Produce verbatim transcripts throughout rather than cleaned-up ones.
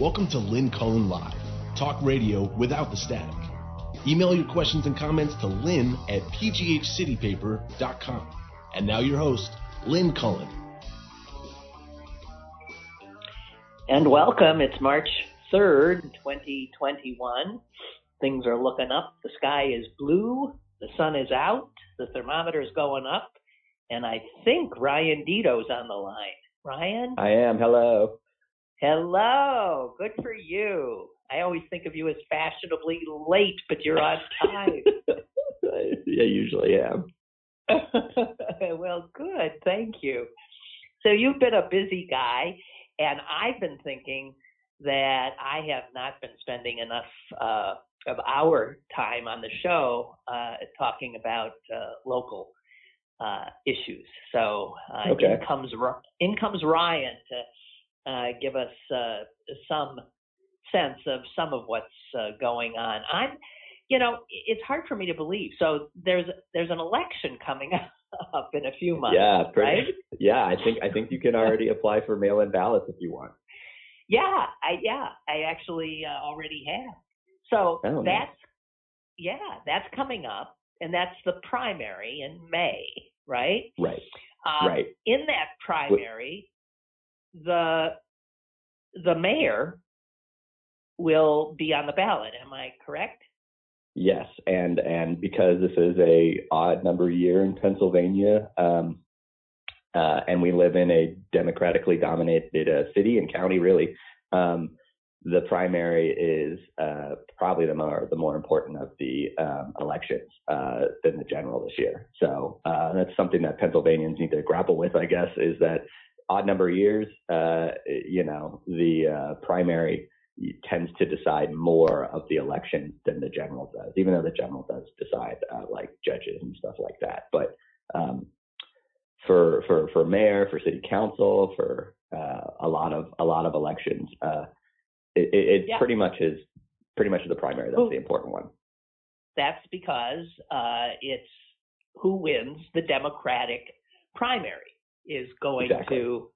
Welcome to Lynn Cullen Live, talk radio without the static. Email your questions and comments to lynn at p g h city paper dot com. And now your host, Lynn Cullen. And welcome. It's March third, twenty twenty-one. Things are looking up. The sky is blue. The sun is out. The thermometer's going up. And I think Ryan Deto's on the line. Ryan? I am. Hello. Hello. Good for you. I always think of you as fashionably late, but you're on time. I usually am. Well, good. Thank you. So you've been a busy guy, and I've been thinking that I have not been spending enough uh, of our time on the show uh, talking about uh, local uh, issues. So uh, okay. in, comes, in comes Ryan to uh, give us uh, some sense of some of what's uh, going on. I'm, you know, it's hard for me to believe. So there's there's an election coming up in a few months. Yeah, pretty, right? Yeah, I think I think you can already apply for mail-in ballots if you want. Yeah, I yeah, I actually uh, already have. So that's know. yeah, that's coming up, and that's the primary in May, right? Right. Um, right. In that primary, the the mayor will be on the ballot. Am I correct? Yes, and and because this is a odd number year in Pennsylvania, um, uh, and we live in a democratically dominated uh, city and county, really, um, the primary is uh, probably the more the more important of the um, elections uh, than the general this year. So uh, that's something that Pennsylvanians need to grapple with, I guess, is that odd number years, uh, you know, the uh, primary tends to decide more of the election than the general does, even though the general does decide uh, like judges and stuff like that. But um, for for for mayor, for city council, for uh, a lot of a lot of elections, uh, it, it yeah. pretty much is pretty much the primary. That's who, the important one. That's because uh, it's who wins the Democratic primary is going exactly. to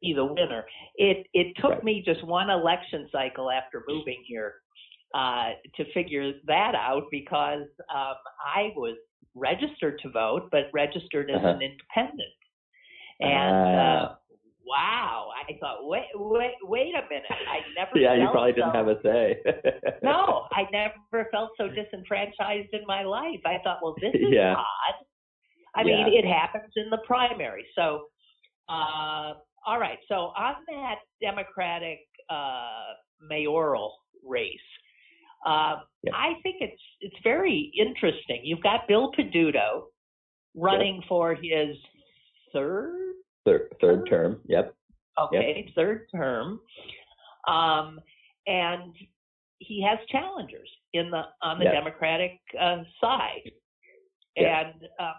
be the winner. It it took right. me just one election cycle after moving here uh, to figure that out, because um, I was registered to vote, but registered as uh-huh. an independent. And uh, uh, wow, I thought, wait, wait, wait a minute. I never. yeah, you probably so, didn't have a say. No, I never felt so disenfranchised in my life. I thought, well, this is yeah. odd. I yeah. mean, it happens in the primary, so. Uh, All right, so on that Democratic uh, mayoral race, uh, yep. I think it's it's very interesting. You've got Bill Peduto running yep. for his third? Third, third term, yep. Okay, yep. third term. Um, and he has challengers in the on the yep. Democratic uh, side. Yep. And uh,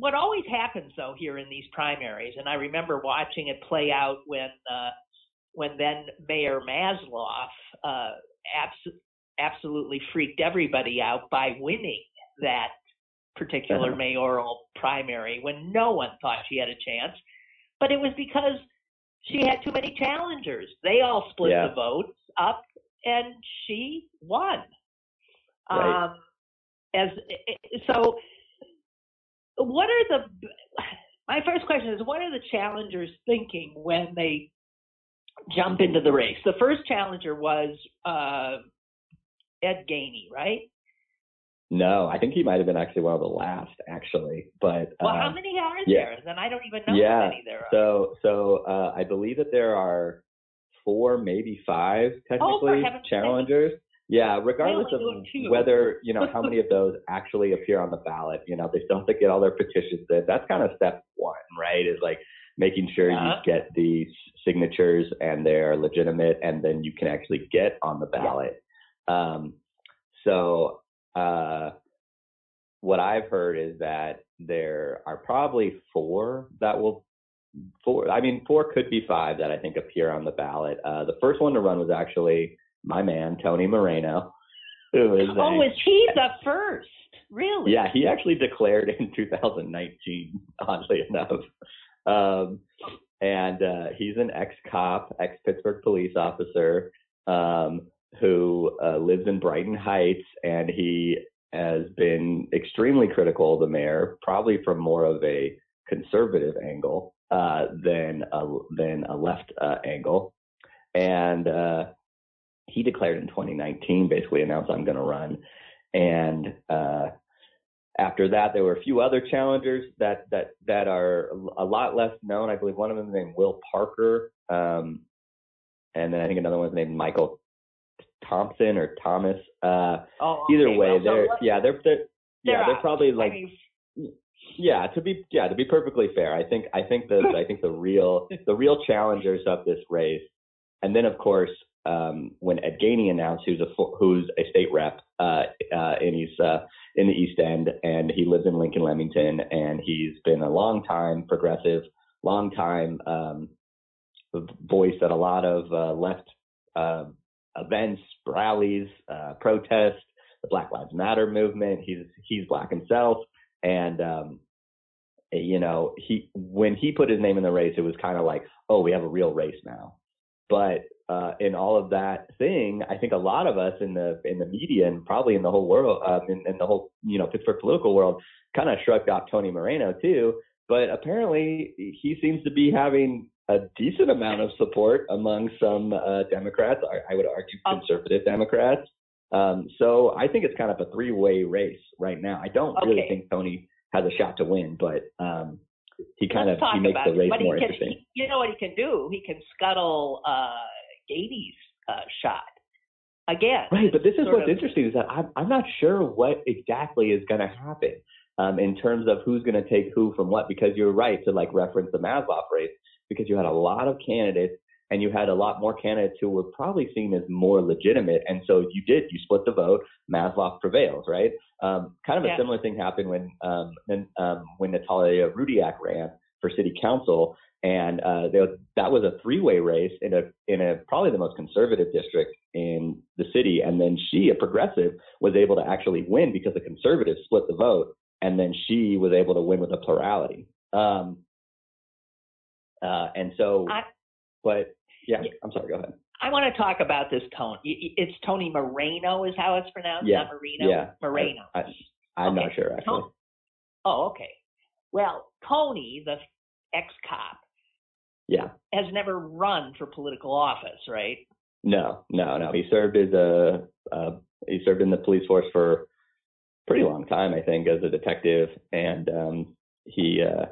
what always happens, though, here in these primaries, and I remember watching it play out when uh, when then Mayor Masloff uh, abs- absolutely freaked everybody out by winning that particular mayoral primary when no one thought she had a chance. But it was because she had too many challengers. They all split yeah. the votes up, and she won. Right. Um, as so. What are the, my first question is, what are the challengers thinking when they jump into the race? The first challenger was uh, Ed Gainey, right? No, I think he might have been actually one of the last, actually. But well, uh, how many are yeah. there? Then I don't even know yeah. how many there are. So, so uh, I believe that there are four, maybe five, technically, oh, challengers. Sake. Yeah, regardless of whether, you know, how many of those actually appear on the ballot, you know, they still have to get all their petitions in. That's kind of step one, right, is like making sure yeah. you get these signatures and they're legitimate, and then you can actually get on the ballot. Yeah. Um, so uh, what I've heard is that there are probably four that will four. I mean, four could be five that I think appear on the ballot. Uh, the first one to run was actually my man, Tony Moreno, who is a, oh, is he the first? Really? Yeah, he actually declared in two thousand nineteen, oddly enough. Um, and uh, he's an ex-cop, ex-Pittsburgh police officer. um, who uh, lives in Brighton Heights, and he has been extremely critical of the mayor, probably from more of a conservative angle uh, than a, than a left uh, angle. And uh, he declared in twenty nineteen, basically announced, I'm going to run. And uh, after that, there were a few other challengers that that that are a lot less known. I believe one of them is named Will Parker. Um, and then I think another one's named Michael Thompson or Thomas. Uh, oh, okay. Either way, well, they're, so yeah, they're, they're, they're yeah, out. They're probably like, I mean, yeah, to be, yeah, to be perfectly fair, I think, I think the, I think the real, the real challengers of this race. And then of course, um, when Ed Gainey announced, who's a, who's a state rep, uh, uh, and he's, uh, in the East End, and he lives in Lincoln Leamington, and he's been a long time progressive, long time, um, voice at a lot of, uh, left, uh, events, rallies, uh, protests, the Black Lives Matter movement. He's he's black himself, and um, you know, he when he put his name in the race, it was kind of like, oh, we have a real race now. But uh, in all of that thing, I think a lot of us in the in the media and probably in the whole world, um, in, in the whole you know Pittsburgh political world, kind of shrugged off Tony Moreno too. But apparently, he seems to be having a decent amount of support among some uh, Democrats, I, I would argue conservative okay. Democrats. Um, so I think it's kind of a three-way race right now. I don't okay. really think Tony has a shot to win, but um, he kind Let's of he makes the race more can, interesting. He, you know what he can do? He can scuttle uh, Gainey's uh, shot again. Right, but this is what's of, interesting is that I'm, I'm not sure what exactly is going to happen um, in terms of who's going to take who from what, because you're right to like reference the Maslow race. Because you had a lot of candidates, and you had a lot more candidates who were probably seen as more legitimate. And so you did, you split the vote, Maslow prevails, right? Um, kind of yeah. a similar thing happened when um, um, when Natalia Rudiak ran for city council, and uh, they, that was a three-way race in a in a probably the most conservative district in the city. And then she, a progressive, was able to actually win because the conservatives split the vote, and then she was able to win with a plurality. Um, Uh, and so, I, but yeah, I'm sorry, go ahead. I want to talk about this Tony. It's Tony Moreno is how it's pronounced, yeah, not Marino. Yeah. Moreno. I, I, I'm okay. not sure, actually. Tony, oh, okay. Well, Tony, the ex-cop, yeah, has never run for political office, right? No, no, no. He served as a, uh, he served in the police force for a pretty long time, I think, as a detective. And um, he, uh,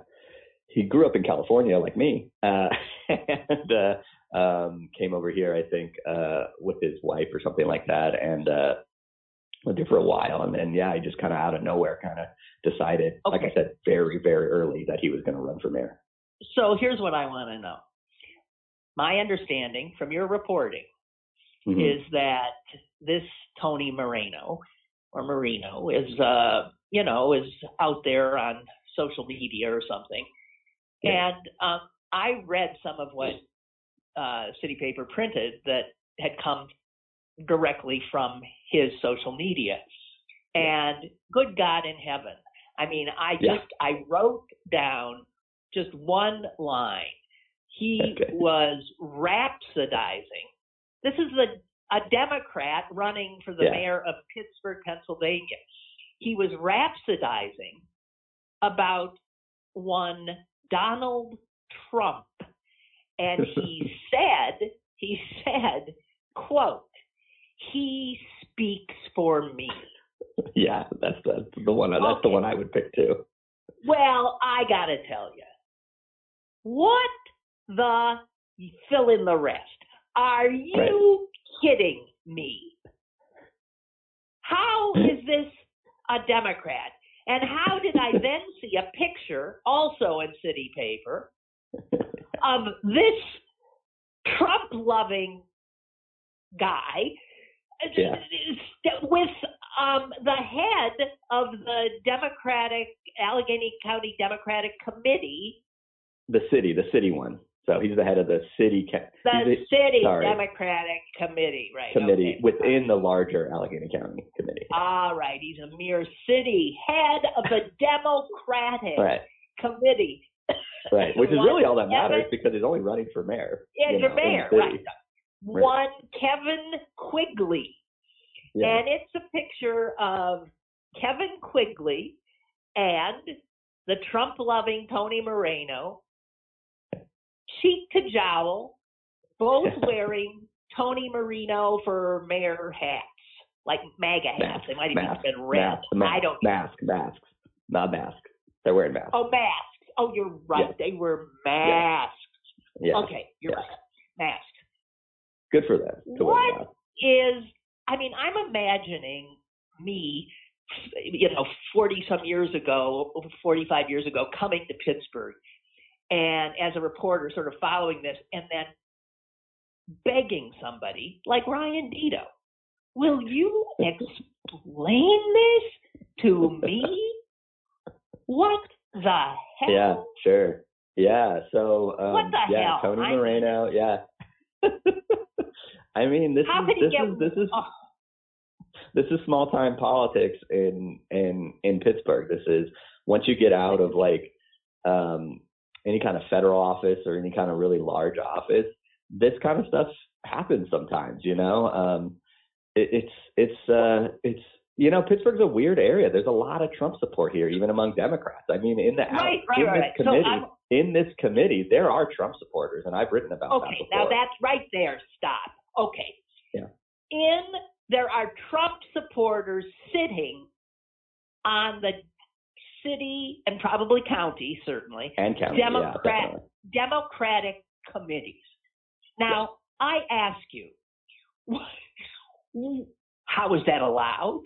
He grew up in California like me uh, and uh, um, came over here, I think, uh, with his wife or something like that, and uh, lived here for a while. And then, yeah, he just kind of out of nowhere kind of decided, okay. like I said, very, very early that he was going to run for mayor. So here's what I want to know. My understanding from your reporting mm-hmm. is that this Tony Moreno or Marino is, uh, you know, is out there on social media or something. And um, I read some of what uh, City Paper printed that had come directly from his social media. And good God in heaven. I mean, I just, yeah. I wrote down just one line. He okay. was rhapsodizing. This is a, a Democrat running for the yeah. mayor of Pittsburgh, Pennsylvania. He was rhapsodizing about one Donald Trump, and he said, he said, quote, "He speaks for me." Yeah, that's the, the one. That's okay. the one I would pick too. Well, I gotta tell you, what the fill in the rest? Are you right. kidding me? How is this a Democrat? And how did I then see a picture, also in City Paper, of this Trump-loving guy yeah. with um, the head of the Democratic Allegheny County Democratic Committee? The city, the city one. So he's the head of the city. Ca- the a, city sorry, Democratic Committee, right? Committee okay. within the larger Allegheny County Committee. All right, he's a mere city head of the Democratic right. Committee. Right, which is really all that matters because he's only running for mayor. Yeah, for mayor, right? one Kevin Quigley. Yeah. And it's a picture of Kevin Quigley and the Trump-loving Tony Moreno, cheek to jowl, both wearing Tony Moreno for mayor hats, like MAGA hats. Mask, they might have mask, even been red. Mask, I don't mask, know. Masks, not masks. They're wearing masks. Oh, masks. Oh, you're right. Yeah. They were masks. Yeah. Okay, you're yeah. right. Masks. Good for them. What is, I mean, I'm imagining me, you know, forty some years ago, forty-five years ago, coming to Pittsburgh and as a reporter sort of following this and then begging somebody like Ryan Deto, will you explain this to me? What the hell? Yeah, sure. Yeah, so, um, what the yeah, hell? Tony Moreno, I mean, yeah. I mean, this How is, this, get, is, this, is oh. this is small-time politics in, in, in Pittsburgh. This is, once you get out of, like, um, any kind of federal office or any kind of really large office, this kind of stuff happens sometimes, you know? Um, it, it's, it's, uh, it's, you know, Pittsburgh's a weird area. There's a lot of Trump support here, even among Democrats. I mean, in the right, out, right, in right, this right. committee, so in this committee, there are Trump supporters, and I've written about okay, that before. Okay, now that's right there. Stop. Okay. Yeah. In there are Trump supporters sitting on the city and probably county, certainly, and county, Democrat, yeah, Democratic committees. Now, yeah. I ask you, how is that allowed?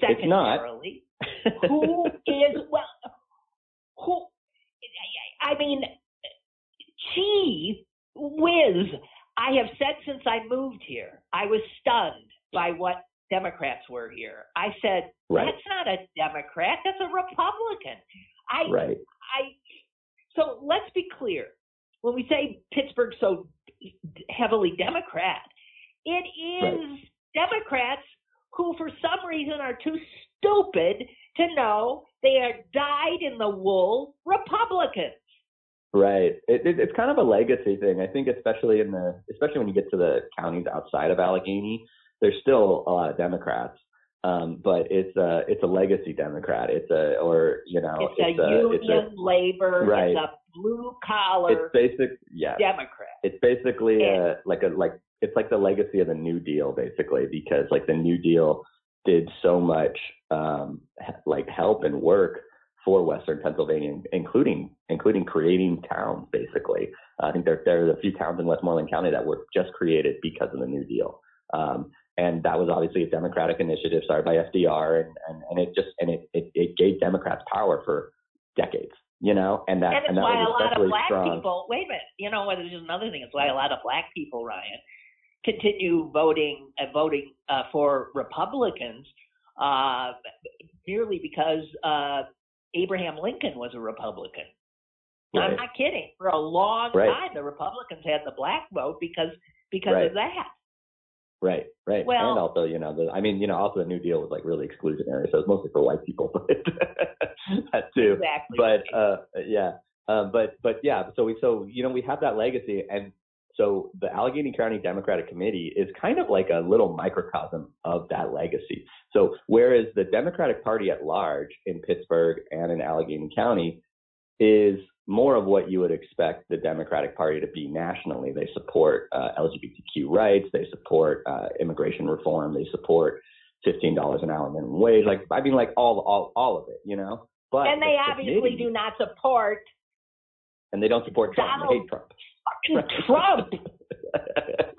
Secondarily, who is, well, who, I mean, gee whiz, I have said since I moved here, I was stunned by what Democrats were here. I said, right. that's not a Democrat, that's a Republican. I, right. I, so let's be clear. When we say Pittsburgh's so heavily Democrat, it is right. Democrats who for some reason are too stupid to know they are dyed-in-the-wool Republicans. Right. It, it, it's kind of a legacy thing. I think especially in the especially when you get to the counties outside of Allegheny, there's still a lot of Democrats, um, but it's a it's a legacy Democrat. It's a or you know it's, it's a, a union it's a, labor. Right. It's a blue collar. It's basic. Yeah. Democrat. It's basically and, a, like a like it's like the legacy of the New Deal basically because like the New Deal did so much um, like help and work for Western Pennsylvania, including including creating towns, basically. I think there there's a few towns in Westmoreland County that were just created because of the New Deal, um, and that was obviously a Democratic initiative started by F D R, and, and, and it just and it, it, it gave Democrats power for decades, you know. And that and, and that why was a lot of black strong. people. Wait a minute, you know, there's just another thing. It's why a lot of black people, Ryan, continue voting uh, voting uh, for Republicans uh, merely because. Uh, Abraham Lincoln was a Republican. Right. I'm not kidding. For a long right. time, the Republicans had the black vote because because right. of that. Right, right. Well, and also, you know, the, I mean, you know, also the New Deal was like really exclusionary, so it's mostly for white people, but that too. Exactly. But uh, yeah, uh, but but yeah. So we so you know we have that legacy, and so the Allegheny County Democratic Committee is kind of like a little microcosm of that legacy. So whereas the Democratic Party at large in Pittsburgh and in Allegheny County is more of what you would expect the Democratic Party to be nationally. They support uh, L G B T Q rights. They support uh, immigration reform. They support fifteen dollars an hour minimum wage. Like, I mean, like all, all, all of it, you know, but and they the obviously do not support. And they don't support Trump. Donald- they hate Trump. Fucking Trump.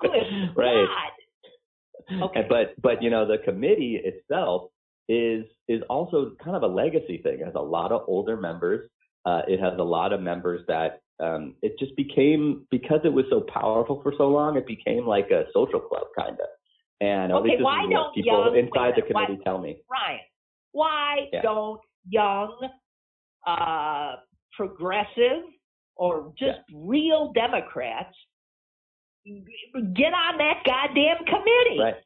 Good right. God. Okay. And, but but you know the committee itself is is also kind of a legacy thing. It has a lot of older members. Uh, it has a lot of members that um, it just became because it was so powerful for so long. It became like a social club kind of. And okay, this why is what don't people young inside women, the committee why, tell me, Ryan? Why yeah. don't young uh, progressive? Or just yeah. real Democrats, get on that goddamn committee. Right.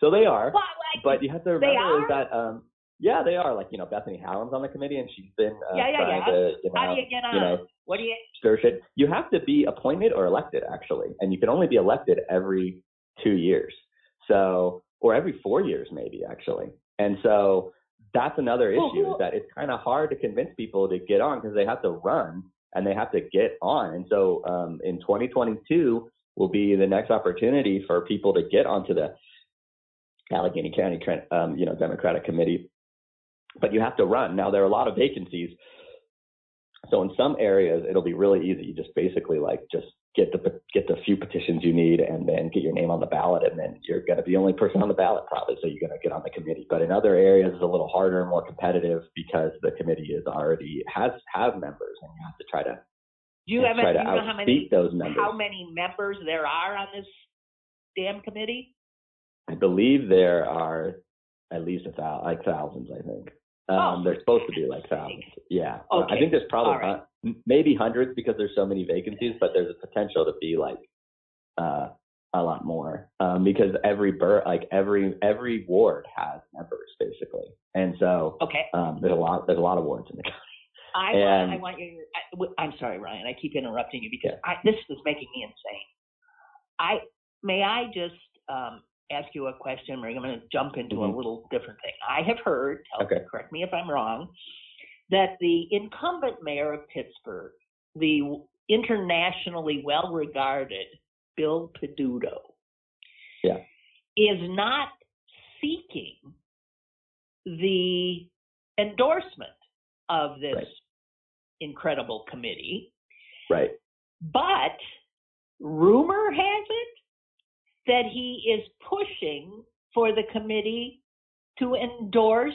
So they are, well, like, but you have to remember is that um, Yeah, they are. Like, you know, Bethany Hallam's on the committee, and she's been uh, yeah, yeah, trying yeah. to, you know, how do you get on? You know, what do you? Stir shit. You have to be appointed or elected, actually, and you can only be elected every two years, so or every four years, maybe actually. And so that's another issue well, who, is that it's kind of hard to convince people to get on because they have to run and they have to get on. And so um, in twenty twenty-two will be the next opportunity for people to get onto the Allegheny County, um, you know, Democratic Committee. But you have to run. Now, there are a lot of vacancies. So in some areas, it'll be really easy. You just basically like just get the get the few petitions you need and then get your name on the ballot. And then you're going to be the only person on the ballot probably. So you're going to get on the committee. But in other areas, it's a little harder, more competitive because the committee is already has have members and you have to try to do you have try a, to you know how many, those members. How many members there are on this damn committee? I believe there are at least a thousand, like thousands, I think. Um, oh, they're supposed to be like thousands. Yeah. Okay. I think there's probably right. uh, maybe hundreds because there's so many vacancies, but there's a potential to be like uh, a lot more um, because every bur- like every every ward has members basically, and so okay. um, there's a lot there's a lot of wards in the county. I and, want I want you. I, I'm sorry, Ryan. I keep interrupting you because yeah. I, this is making me insane. I may I just. Um, ask you a question, or I'm going to jump into mm-hmm. a little different thing. I have heard, tell okay. me, correct me if I'm wrong, that the incumbent mayor of Pittsburgh, the internationally well-regarded Bill Peduto, yeah. is not seeking the endorsement of this right. incredible committee. Right. But rumor has it that he is pushing for the committee to endorse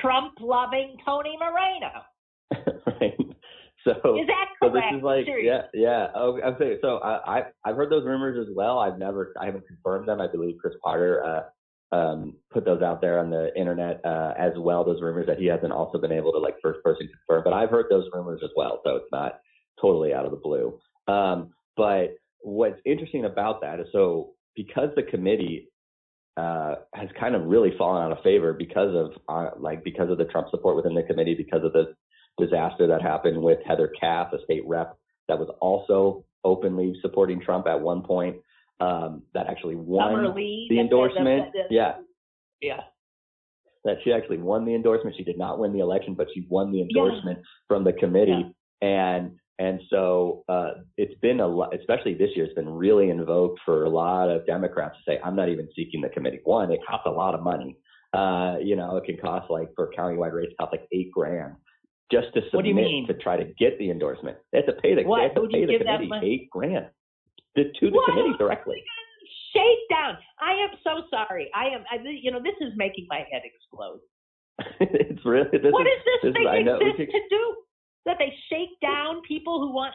Trump-loving Tony Moreno. Right. So is that correct? So this is like, yeah, yeah. Oh, I'm saying. So I, I, I've heard those rumors as well. I've never, I haven't confirmed them. I believe Chris Potter uh, um, put those out there on the internet uh, as well. Those rumors that he hasn't also been able to like first person confirm, but I've heard those rumors as well. So it's not totally out of the blue. Um, but what's interesting about that is so. Because the committee uh, has kind of really fallen out of favor because of uh, like because of the Trump support within the committee, because of the disaster that happened with Heather Caff, a state rep that was also openly supporting Trump at one point, um, that actually won Lee, the endorsement. The, the, the, yeah, yeah, that she actually won the endorsement. She did not win the election, but she won the endorsement yeah. from the committee, yeah. and. And so uh, it's been a lot, especially this year, it's been really invoked for a lot of Democrats to say, I'm not even seeking the committee. One, it costs a lot of money. Uh, you know, it can cost like for countywide rates, it costs like eight grand just to submit what do you mean? to try to get the endorsement. They have to pay the, they have to pay the committee eight grand to, to the committee directly. Shake down. I am so sorry. I am, I, you know, this is making my head explode. It's really, this what is, is this, this thing is, exist know, to do? That they shake down people who want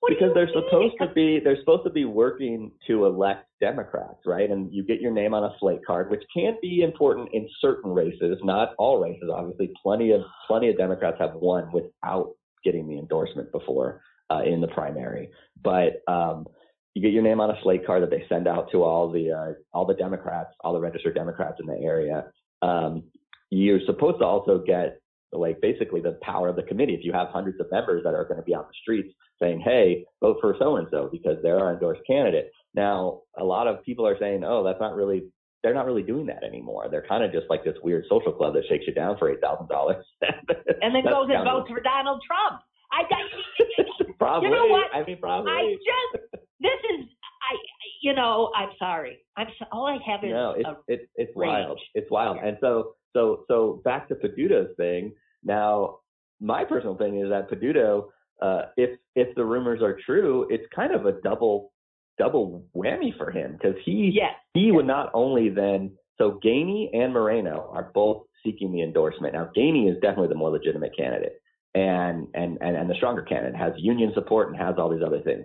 what because they're mean? supposed to be they're supposed to be working to elect Democrats, right? And you get your name on a slate card, which can be important in certain races, not all races, obviously. Plenty of plenty of Democrats have won without getting the endorsement before uh, in the primary, but um, you get your name on a slate card that they send out to all the uh, all the Democrats, all the registered Democrats in the area. Um, you're supposed to also get. Like basically the power of the committee. If you have hundreds of members that are going to be on the streets saying, hey, vote for so-and-so because they're our endorsed candidate. Now, a lot of people are saying, oh, that's not really, they're not really doing that anymore. They're kind of just like this weird social club that shakes you down for eight thousand dollars. And then goes and votes for Donald Trump. I, I probably, you know what? I mean, probably. I just, this is, I, you know, I'm sorry. I'm so, all I have is no, it's, a it's, it's wild. It's wild. And so, so, so back to Peduto's thing. Now, my personal thing is that Peduto, uh, if if the rumors are true, it's kind of a double double whammy for him because he yes. he yes. would not only then so Gainey and Moreno are both seeking the endorsement. Now, Gainey is definitely the more legitimate candidate and and and, and the stronger candidate, has union support and has all these other things.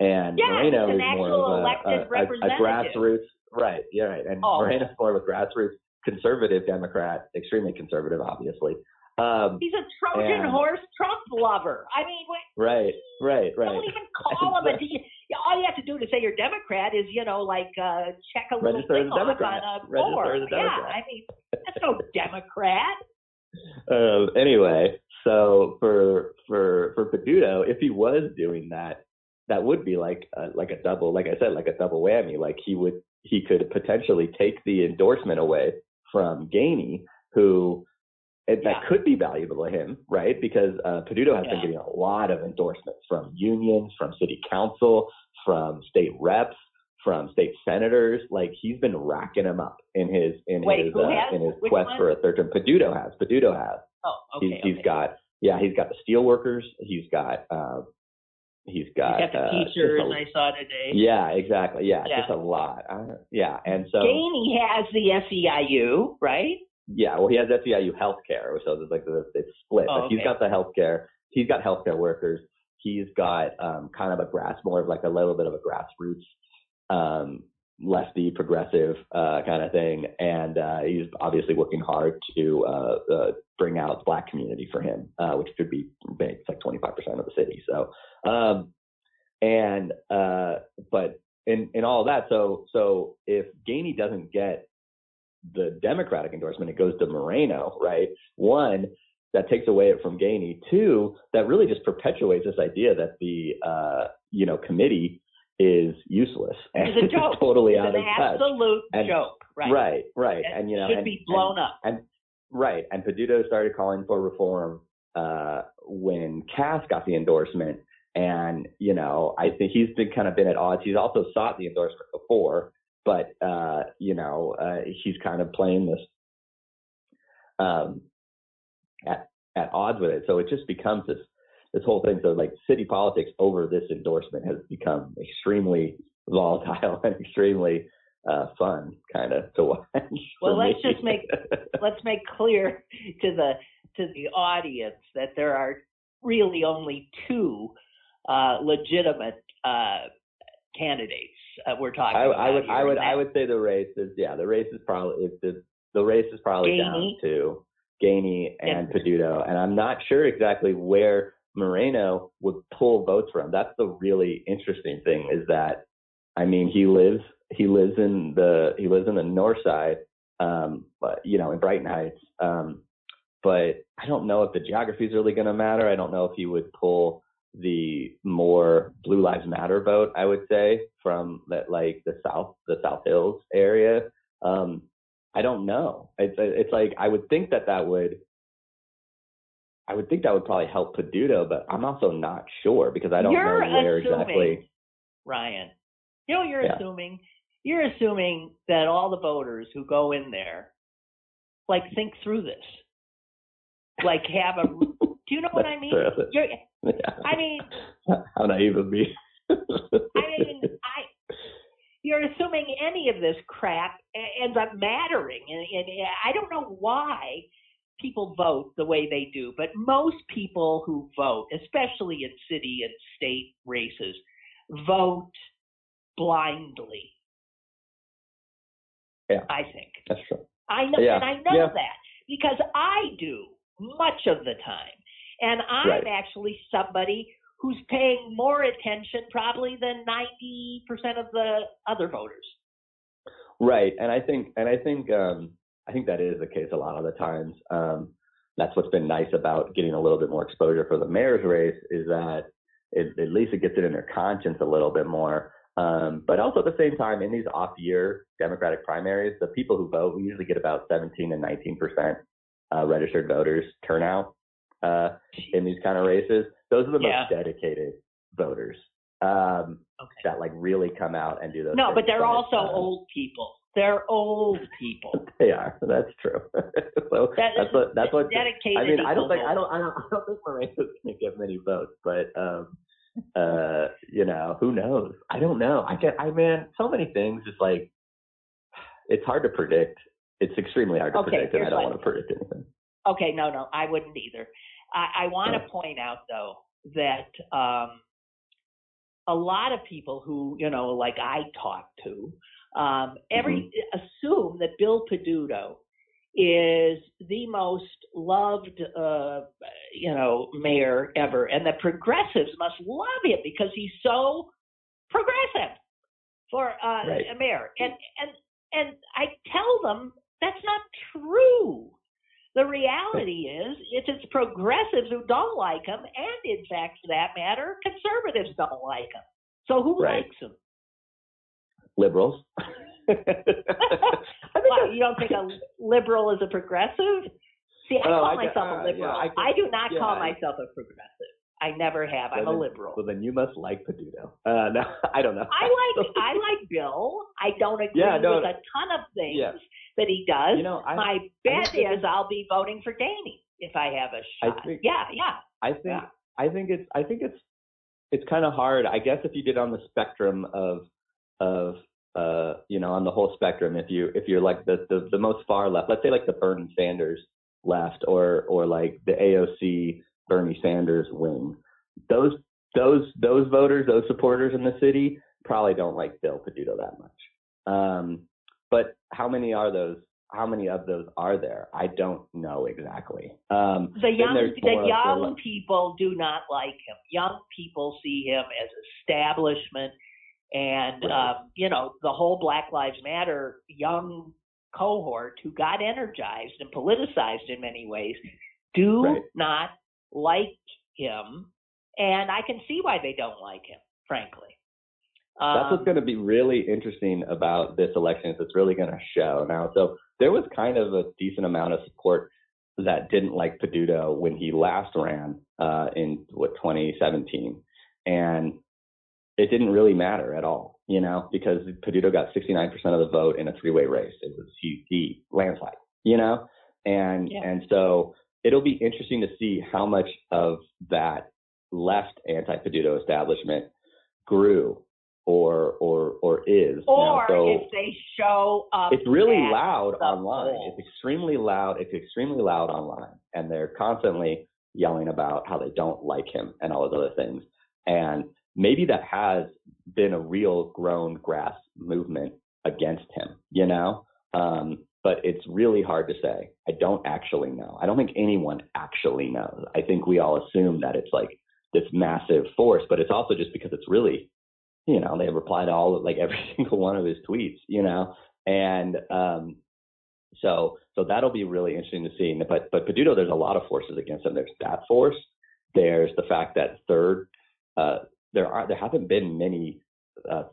And yes, Moreno an is more of a, a, a, a grassroots right, yeah, right. And oh. Moreno is more of a grassroots conservative Democrat, extremely conservative, obviously. Um, He's a Trojan and, horse Trump lover. I mean, what, right, right, right. Don't even call him a. All you have to do to say you're Democrat is, you know, like uh, check a little thing off on a board. Register as a Democrat. Yeah, I mean, That's no Democrat. Um, anyway, so for for for Peduto, if he was doing that, that would be like a, like a double, like I said, like a double whammy. Like he would, he could potentially take the endorsement away from Gainey, who it, yeah. that could be valuable to him, right? Because uh, Peduto has yeah. been getting a lot of endorsements from unions, from city council, from state reps, from state senators. Like he's been racking them up in his in Wait, his uh, in his Which quest one? for a third term. Peduto has. Peduto has. Oh, okay. He's, okay. he's got yeah. He's got the steelworkers. He's got uh, he's got, he's got the uh, teachers. A, I saw today. Yeah, exactly. Yeah, yeah. just a lot. I, yeah, and so Gainey has the S E I U, right? Yeah, well, he has S E I U healthcare, so it's like the, it's split. Oh, but okay. he's got the healthcare. He's got healthcare workers. He's got um, kind of a grass, more of like a little bit of a grassroots. Um, lefty progressive uh, kind of thing, and uh, he's obviously working hard to uh, uh, bring out the black community for him, uh, which could be big. It's like twenty-five percent of the city. So, um, and uh, but in in all that, so so if Gainey doesn't get the Democratic endorsement, it goes to Moreno, right? One, that takes away it from Gainey. Two, that really just perpetuates this idea that the uh, you know committee. is useless and it's a joke. totally it's out of touch. It's an absolute and, joke, right? Right, right. And, and you know, should and, be blown and, up. And, and right. And Peduto started calling for reform uh, when Cass got the endorsement. And you know, I think he's been kind of been at odds. He's also sought the endorsement before, but uh, you know, uh, he's kind of playing this um, at at odds with it. So it just becomes this. This whole thing, so like city politics over this endorsement has become extremely volatile and extremely uh, fun, kind of to watch. Well, let's me. just make let's make clear to the to the audience that there are really only two uh, legitimate uh, candidates uh, we're talking I, about. I would I would I would say the race is yeah the race is probably it's the the race is probably Gainey. down to Gainey and yes. Peduto, and I'm not sure exactly where Moreno would pull votes from. That's the really interesting thing is that, I mean, he lives, he lives in the, he lives in the north side, um, but, you know, in Brighton Heights. Um, but I don't know if the geography is really going to matter. I don't know if he would pull the more Blue Lives Matter vote, I would say, from that, like the South, the South Hills area. Um, I don't know. It's, it's like, I would think that that would, I would think that would probably help Peduto, but I'm also not sure because I don't you're know where assuming, exactly. Ryan, you know, you're yeah. assuming you're assuming that all the voters who go in there like think through this, like have a. Do you know what I mean? You're, yeah. I mean, how naive of me. I mean, I. You're assuming any of this crap ends up mattering, and, and I don't know why. People vote the way they do, but most people who vote, especially in city and state races, vote blindly. Yeah, I think that's true. I know, yeah. and I know yeah. that because I do much of the time, and I'm right. actually somebody who's paying more attention probably than ninety percent of the other voters. Right, and I think, and I think. Um, I think that is the case a lot of the times. Um, that's what's been nice about getting a little bit more exposure for the mayor's race is that it, at least it gets it in their conscience a little bit more. Um, but also at the same time, in these off-year Democratic primaries, the people who vote, we usually get about seventeen and nineteen percent uh, registered voters turnout uh, in these kind of races. Those are the yeah. most dedicated voters um, okay. that like really come out and do those. No, but they're also uh, old people. They're old people. They are. That's true. so that that's what that's what dedicated. I mean, I don't think I don't I don't I don't think Moreno's going to get many votes, but um, uh, you know, who knows? I don't know. I get. I mean, so many things. It's like it's hard to predict. It's extremely hard to okay, predict, and I don't want to predict anything. Okay, no, no, I wouldn't either. I, I want to point out though that um, a lot of people who you know, like I talk to. Um, every mm-hmm. assume that Bill Peduto is the most loved, uh, you know, mayor ever, and the progressives must love him because he's so progressive for uh, right. a mayor. And and and I tell them that's not true. The reality is, it's, it's progressives who don't like them, and in fact, for that matter, conservatives don't like them. So who right. likes them? Liberals. I think well, you don't think a liberal is a progressive? See, I well, call I, myself uh, a liberal. Yeah, I, I do not yeah, call I, myself a progressive. I never have. I'm so then, a liberal. So then you must like Peduto. Uh, no, I don't know. I like I like Bill. I don't agree yeah, no, with a ton of things yeah. that he does. You know, I, My bet is it's... I'll be voting for Gainey if I have a shot. Think, yeah, yeah. I think yeah. I think it's I think it's it's kind of hard. I guess if you did on the spectrum of of uh you know on the whole spectrum, if you if you're like the the, the most far left, let's say like the Bernie Sanders left or or like the A O C. Bernie Sanders wing. Those those those voters, those supporters in the city probably don't like Bill Peduto that much. Um, but how many are those? How many of those are there? I don't know exactly. Um, the young the young people do not like him. Young people see him as establishment, and right. um, you know the whole Black Lives Matter young cohort who got energized and politicized in many ways do right. not. like him, and I can see why they don't like him, frankly. Um, That's what's going to be really interesting about this election is it's really going to show now. So there was kind of a decent amount of support that didn't like Peduto when he last ran uh, in what twenty seventeen, and it didn't really matter at all, you know, because Peduto got sixty-nine percent of the vote in a three-way race. It was he, he landslide, you know, and yeah. and so. It'll be interesting to see how much of that left anti-Peduto establishment grew or or or is. Or now, so if they show up. It's really loud online. Polls. It's extremely loud. It's extremely loud online. And they're constantly yelling about how they don't like him and all those other things. And maybe that has been a real grown grass movement against him, you know? Um, But it's really hard to say. I don't actually know. I don't think anyone actually knows. I think we all assume that it's like this massive force, but it's also just because it's really, you know, they reply to all of like every single one of his tweets, you know, and um, so so that'll be really interesting to see. But but Peduto, there's a lot of forces against him. There's that force. There's the fact that third, uh, there are there haven't been many. Uh,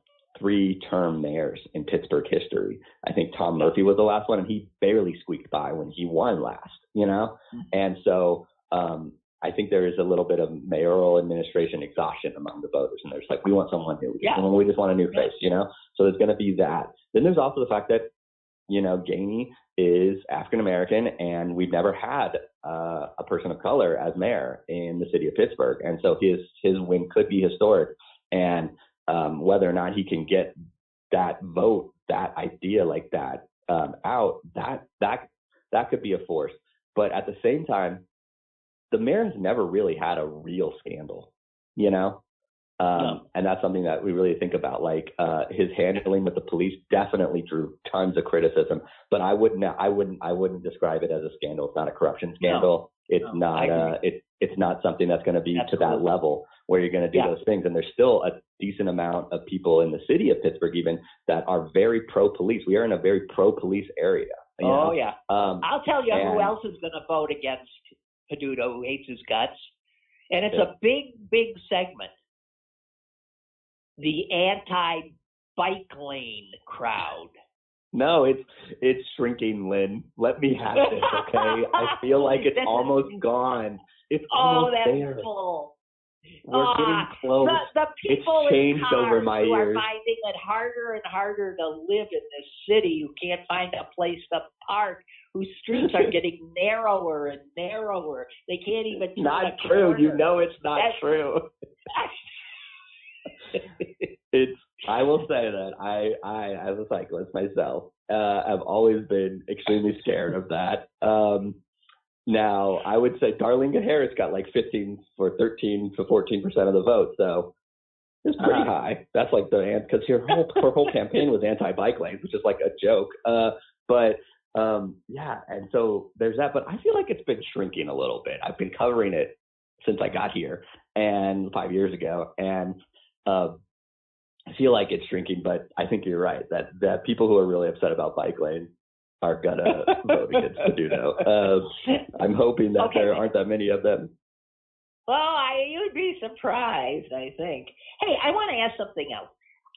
three-term mayors in Pittsburgh history. I think Tom Murphy was the last one, and he barely squeaked by when he won last, you know? Mm-hmm. And so um, I think there is a little bit of mayoral administration exhaustion among the voters, and there's like, we want someone new. Yeah. We just want a new face, you know? So there's going to be that. Then there's also the fact that, you know, Gainey is African-American, and we've never had uh, a person of color as mayor in the city of Pittsburgh. And so his his win could be historic. And Um, whether or not he can get that vote, that idea like that um, out, that that that could be a force. But at the same time, the mayor has never really had a real scandal, you know, um, no. and that's something that we really think about. Like uh, his handling with the police definitely drew tons of criticism, but I wouldn't, I wouldn't, I wouldn't describe it as a scandal. It's not a corruption scandal. No. It's no. not, uh, it, it's not something that's going to be Absolutely. to that level where you're going to do yeah. those things. And there's still a decent amount of people in the city of Pittsburgh even that are very pro-police. We are in a very pro-police area. You oh, know? yeah. Um, I'll tell you and, who else is going to vote against Peduto, who hates his guts. And it's yeah. a big, big segment. The anti-bike lane crowd. No, it's it's shrinking, Lynn. Let me have this, okay? I feel like it's almost gone. It's almost there. Oh, that's there. full. We're uh, getting close. The, the people it's changed in over my who years. Are finding it harder and harder to live in this city. You can't find a place to park. Whose streets are getting narrower and narrower. They can't even. It's not true. Corner. You know it's not That's, true. it's. I will say that I, I, as a cyclist myself, uh, I've always been extremely scared of that. Um, Now, I would say Darlinga Harris got like fifteen or thirteen to fourteen percent of the vote. So it's pretty uh, high. That's like the – because her whole, her whole campaign was anti-bike lanes, which is like a joke. Uh, but, um, yeah, and so there's that. But I feel like it's been shrinking a little bit. I've been covering it since I got here and five years ago. And uh, I feel like it's shrinking. But I think you're right that, that people who are really upset about bike lanes are going to vote against Peduto. Uh, I'm hoping that okay. there aren't that many of them. Well, I, you'd be surprised, I think. Hey, I want to ask something else.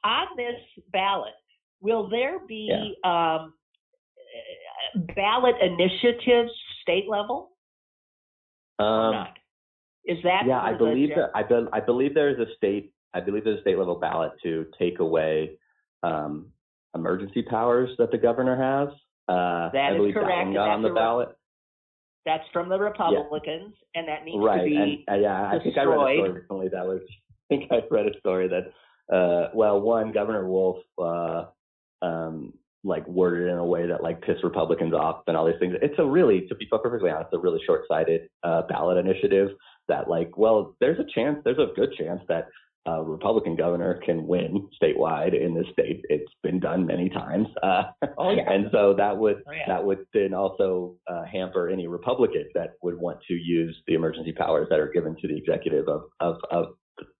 On this ballot, will there be yeah. um, ballot initiatives state level um, or not? Is that yeah? I believe that I, be, I believe there is a state. I believe there's a state level ballot to take away um, emergency powers that the governor has. Uh, that I is correct. That's on the a, ballot. That's from the Republicans, yeah. and that needs right. to be and, uh, yeah, I destroyed. think I read a story recently that was. I think I read a story that. Uh, well, one, Governor Wolf, uh, um, like worded it in a way that like pissed Republicans off and all these things. It's a really, to be perfectly honest, a really short-sighted uh, ballot initiative that like, well, there's a chance, there's a good chance that a Republican governor can win statewide in this state. It's been done many times. Uh, oh, yeah. And so that would, oh, yeah. that would then also uh, hamper any Republican that would want to use the emergency powers that are given to the executive of, of, of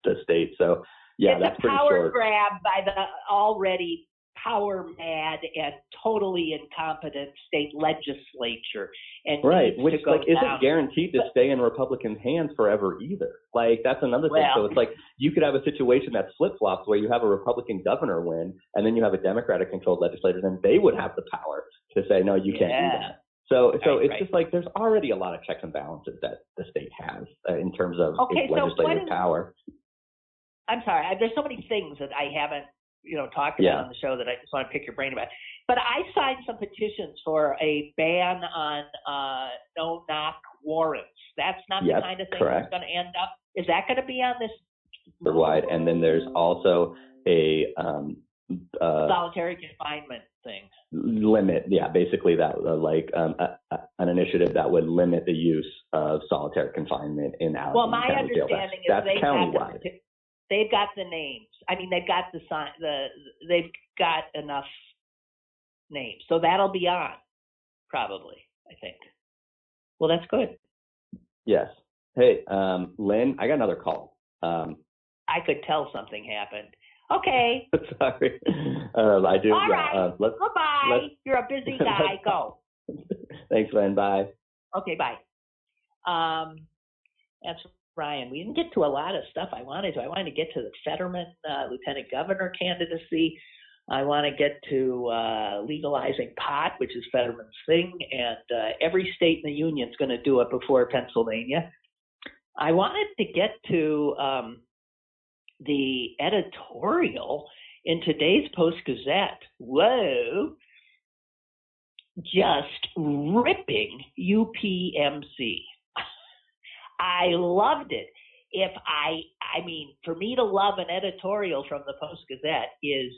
the state. So, yeah, it's that's a power grab by the already power mad and totally incompetent state legislature. And right, which like down. isn't guaranteed to but, stay in Republicans' hands forever either. Like that's another well, thing. So it's like you could have a situation that flip flops where you have a Republican governor win, and then you have a Democratic controlled legislator, then they would have the power to say no, you yeah. can't do that. So, so right, it's right. just like there's already a lot of checks and balances that the state has uh, in terms of okay, its so legislative is, power. I'm sorry. I, there's so many things that I haven't, you know, talked about yeah. on the show that I just want to pick your brain about. But I signed some petitions for a ban on uh, no-knock warrants. That's not yep, the kind of thing correct. that's going to end up. Is that going to be on this? Wide, and then there's also a um, uh, solitary confinement thing. Limit, yeah, basically that uh, like um, a, a, an initiative that would limit the use of solitary confinement in Allegheny. Well, my County understanding jail. That's, is that's they countywide. Have to, They've got the names. I mean, they've got the sign. The they've got enough names, so that'll be on, probably. I think. Well, that's good. Yes. Hey, um, Lynn, I got another call. Um, I could tell something happened. Okay. Sorry, um, I do. All yeah, right. Uh, let's, Goodbye. Let's, You're a busy guy. Go. Thanks, Lynn. Bye. Okay. Bye. Um, that's. Ryan, we didn't get to a lot of stuff I wanted to. I wanted to get to the Fetterman uh, lieutenant governor candidacy. I want to get to uh, legalizing pot, which is Fetterman's thing, and uh, every state in the union is going to do it before Pennsylvania. I wanted to get to um, the editorial in today's Post-Gazette. Whoa! Just ripping U P M C. I loved it. If I, I mean, for me to love an editorial from the Post-Gazette is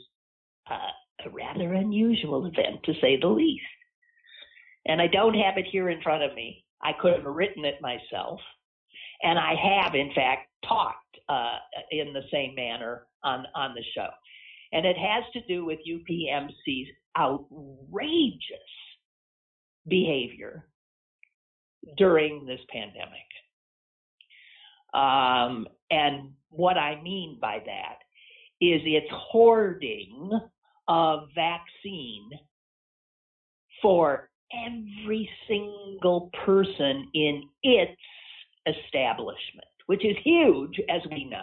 uh, a rather unusual event, to say the least. And I don't have it here in front of me. I could have written it myself. And I have, in fact, talked uh, in the same manner on, on the show. And it has to do with U P M C's outrageous behavior during this pandemic. Um, and what I mean by that is it's hoarding of vaccine for every single person in its establishment, which is huge, as we know.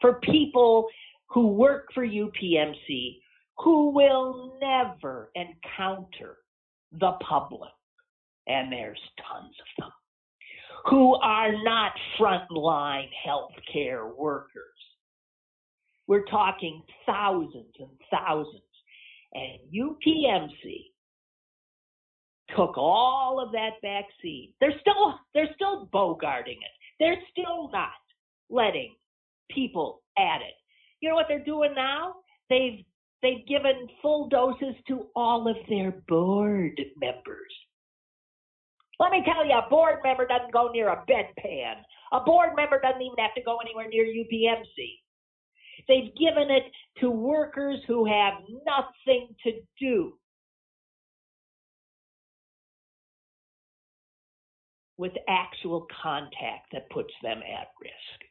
For people who work for U P M C who will never encounter the public, and there's tons of them, who are not frontline healthcare workers. We're talking thousands and thousands. And U P M C took all of that vaccine. They're still they're still bogarting it. They're still not letting people at it. You know what they're doing now? They've they've given full doses to all of their board members. Let me tell you, a board member doesn't go near a bedpan. A board member doesn't even have to go anywhere near U P M C. They've given it to workers who have nothing to do with actual contact that puts them at risk.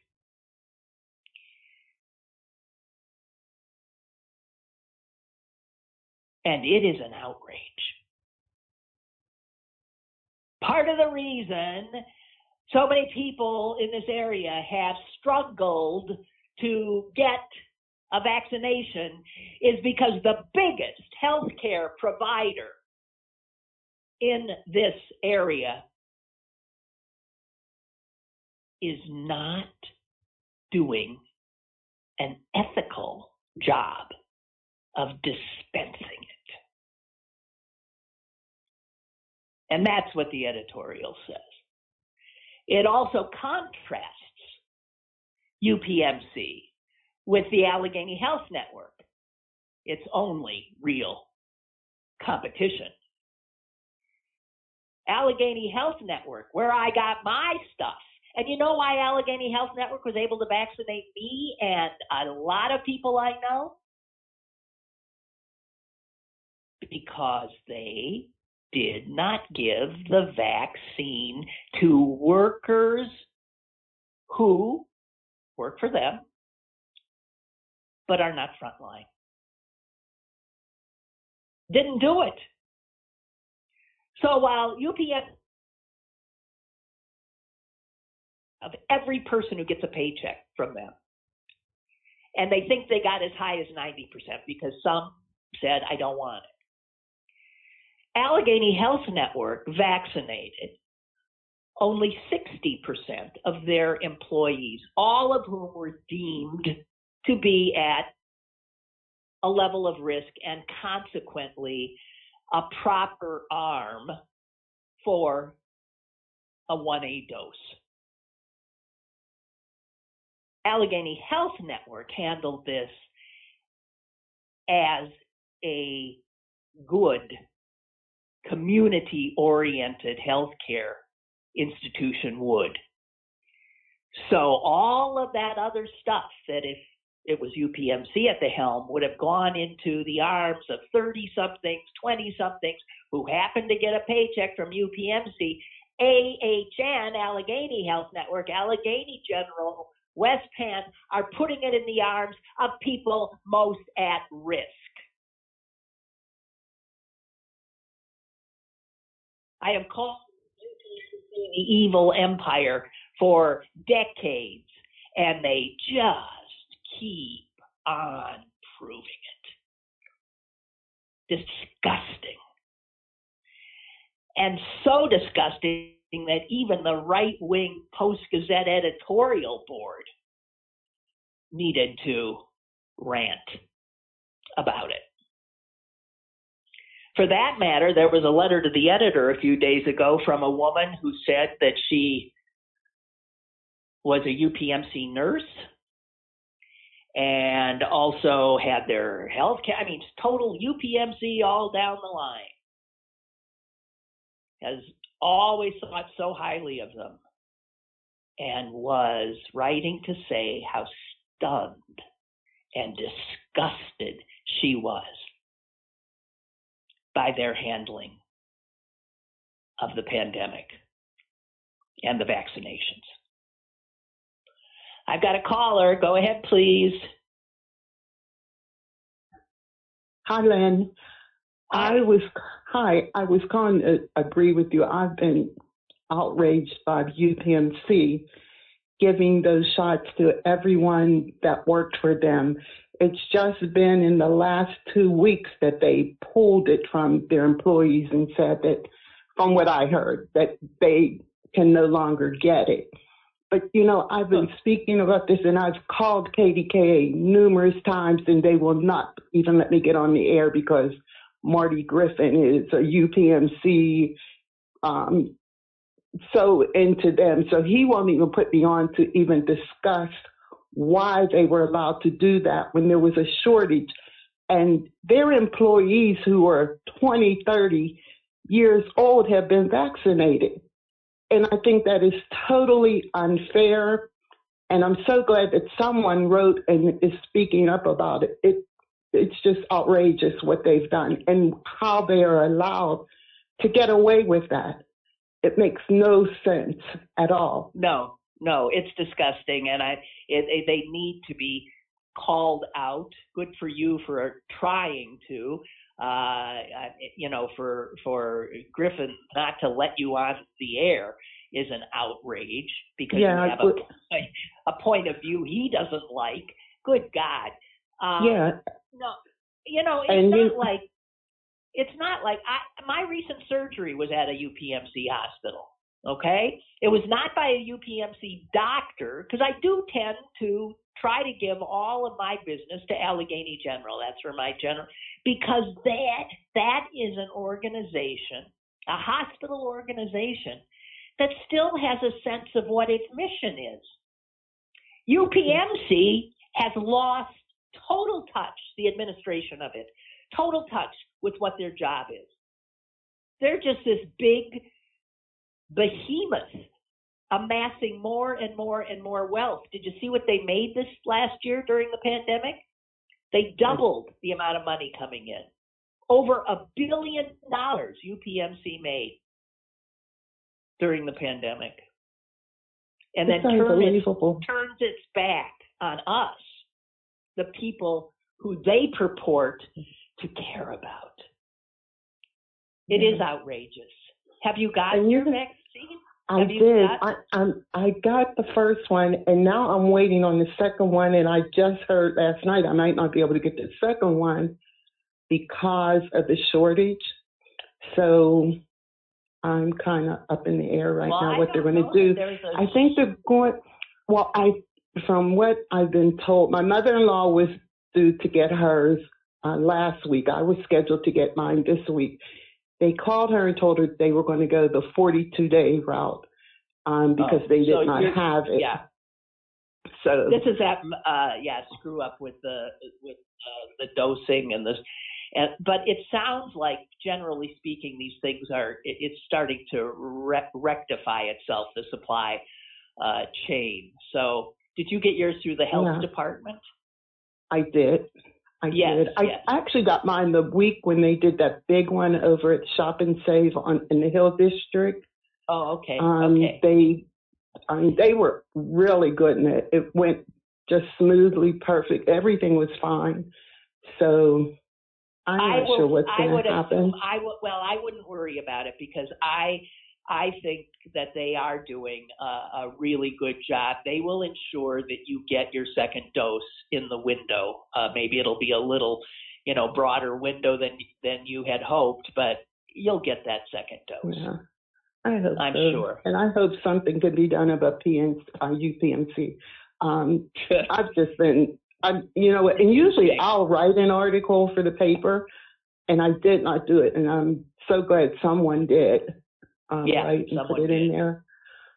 and it is an outrage. Part of the reason so many people in this area have struggled to get a vaccination is because the biggest healthcare provider in this area is not doing an ethical job of dispensing it. And that's what the editorial says. It also contrasts U P M C with the Allegheny Health Network, its only real competition. Allegheny Health Network, where I got my stuff. And you know why Allegheny Health Network was able to vaccinate me and a lot of people I know? Because they did not give the vaccine to workers who work for them, but are not frontline. Didn't do it. So while U P S of every person who gets a paycheck from them, and they think they got as high as ninety percent because some said, I don't want it. Allegheny Health Network vaccinated only sixty percent of their employees, all of whom were deemed to be at a level of risk and consequently a proper arm for a one A dose. Allegheny Health Network handled this as a good community-oriented healthcare institution would. So all of that other stuff that if it was U P M C at the helm would have gone into the arms of thirty-somethings, twenty-somethings who happened to get a paycheck from U P M C, A H N, Allegheny Health Network, Allegheny General, West Penn are putting it in the arms of people most at risk. I have called U P M C the evil empire for decades, and they just keep on proving it. Disgusting. And so disgusting that even the right-wing Post-Gazette editorial board needed to rant about it. For that matter, there was a letter to the editor a few days ago from a woman who said that she was a U P M C nurse and also had their health care. I mean, total U P M C all down the line. Has always thought so highly of them, and was writing to say how stunned and disgusted she was by their handling of the pandemic and the vaccinations. I've got a caller. Go ahead, please. Hi, Lynn. I was, hi, I was going to agree with you. I've been outraged by U P M C giving those shots to everyone that worked for them. It's just been in the last two weeks that they pulled it from their employees and said that, from what I heard, that they can no longer get it. But, you know, I've been speaking about this, and I've called K D K A numerous times, and they will not even let me get on the air because Marty Griffin is a U P M C, um, so into them. So he won't even put me on to even discuss why they were allowed to do that when there was a shortage. And their employees who are twenty, thirty years old have been vaccinated. And I think that is totally unfair. And I'm so glad that someone wrote and is speaking up about it. It It's just outrageous what they've done and how they are allowed to get away with that. It makes no sense at all. No, no, it's disgusting. And I, it, it, they need to be called out. Good for you for trying to. uh, you know, for for Griffin not to let you on the air is an outrage, because yeah, you have a, a point of view he doesn't like. Good God. Um, yeah. No, you know, it's and not you- like, it's not like I, my recent surgery was at a U P M C hospital. Okay. It was not by a U P M C doctor, because I do tend to try to give all of my business to Allegheny General. That's where my general, because that, that is an organization, a hospital organization that still has a sense of what its mission is. U P M C has lost total touch, the administration of it, total touch with what their job is. They're just this big behemoth amassing more and more and more wealth. Did you see what they made this last year during the pandemic? They doubled the amount of money coming in. Over a billion dollars U P M C made during the pandemic. And then turns its, turns its back on us, the people who they purport to care about. It yeah. is outrageous. Have you gotten you, your vaccine? I Have did. I, I'm, I got the first one, and now I'm waiting on the second one. And I just heard last night I might not be able to get the second one because of the shortage. So I'm kind of up in the air right well, now I what they're going to do. A- I think they're going. Well, I from what I've been told, my mother-in-law was due to get hers uh, last week. I was scheduled to get mine this week. They called her and told her they were going to go the forty-two day route um, because oh, they did so not have it. Yeah. So this is that uh, yeah screw up with the with uh, the dosing and this, and, but it sounds like generally speaking these things are it, it's starting to re- rectify itself, the supply uh, chain. So did you get yours through the health yeah. department? I did. I yes, did. I yes. actually got mine the week when they did that big one over at Shop and Save on in the Hill District. Oh, okay. Um, okay. They, I mean, they were really good in it. It went just smoothly, perfect. Everything was fine. So I'm I not will, sure what's going to happen. Assume, I w- well, I wouldn't worry about it because I, I think that they are doing a, a really good job. They will ensure that you get your second dose in the window. Uh, maybe it'll be a little, you know, broader window than than you had hoped, but you'll get that second dose. Yeah, I hope I'm so. sure. And I hope something could be done about P N C, uh, U P M C. Um, I've just been, I'm, you know, and usually I'll write an article for the paper, and I did not do it, and I'm so glad someone did. Um, yeah, right, and put it did. in there.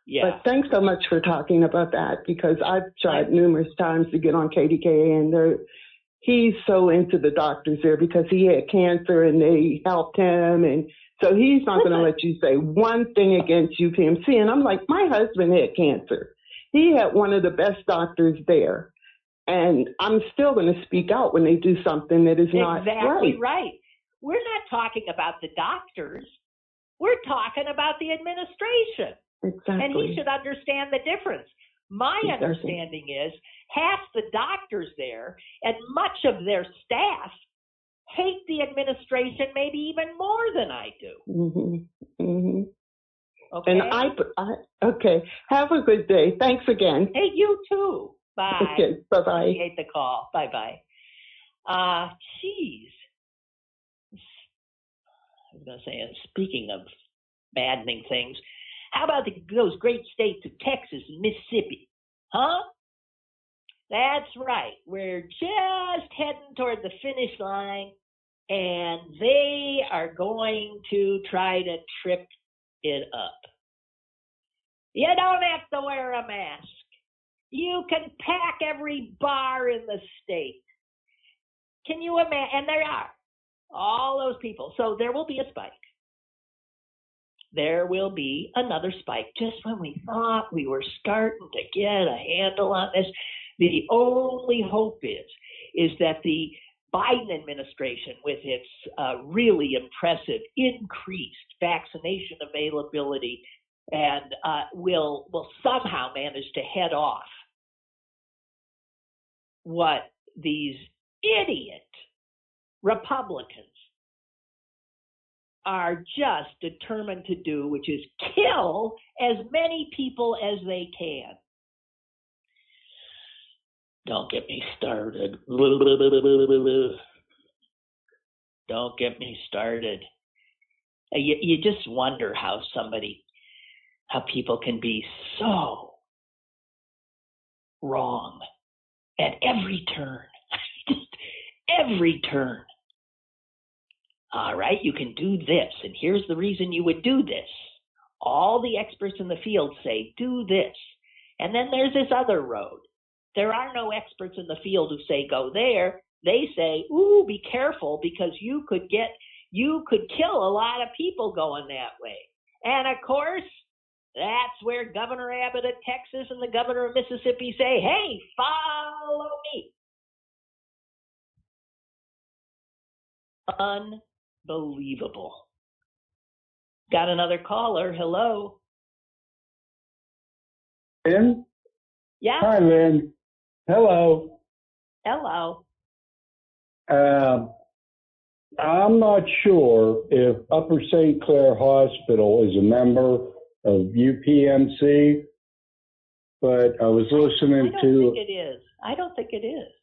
Yeah. But thanks so much for talking about that, because I've tried I, numerous times to get on K D K A, and they're, he's so into the doctors there because he had cancer and they helped him, and so he's not going to let you say one thing against U P M C. And I'm like, my husband had cancer. He had one of the best doctors there, and I'm still going to speak out when they do something that is exactly not right. Exactly right. We're not talking about the doctors. We're talking about the administration. Exactly. And he should understand the difference. My exactly. understanding is half the doctors there and much of their staff hate the administration maybe even more than I do. Mm-hmm. Mm-hmm. Okay. And I, I, okay. Have a good day. Thanks again. Hey, you too. Bye. Okay. Bye-bye. Appreciate the call. Bye-bye. Uh, geez. I was going to say, and speaking of maddening things, how about the, those great states of Texas and Mississippi? Huh? That's right. We're just heading toward the finish line, and they are going to try to trip it up. You don't have to wear a mask. You can pack every bar in the state. Can you imagine? And there are. All those people. So there will be a spike. There will be another spike. Just when we thought we were starting to get a handle on this, the only hope is, is that the Biden administration, with its uh, really impressive increased vaccination availability, and uh, will will somehow manage to head off what these idiot Republicans are just determined to do, which is kill as many people as they can. Don't get me started. Don't get me started. You, you just wonder how somebody, how people can be so wrong at every turn. Just every turn. All right, you can do this, and here's the reason you would do this. All the experts in the field say, do this. And then there's this other road. There are no experts in the field who say, go there. They say, ooh, be careful, because you could get, you could kill a lot of people going that way. And of course, that's where Governor Abbott of Texas and the governor of Mississippi say, hey, follow me. Unbelievable. Unbelievable. Got another caller. Hello. Lynn? Yeah. Hi, Lynn. Hello. Hello. Uh, I'm not sure if Upper Saint Clair Hospital is a member of U P M C, but I was listening to... I don't to, think it is. I don't think it is.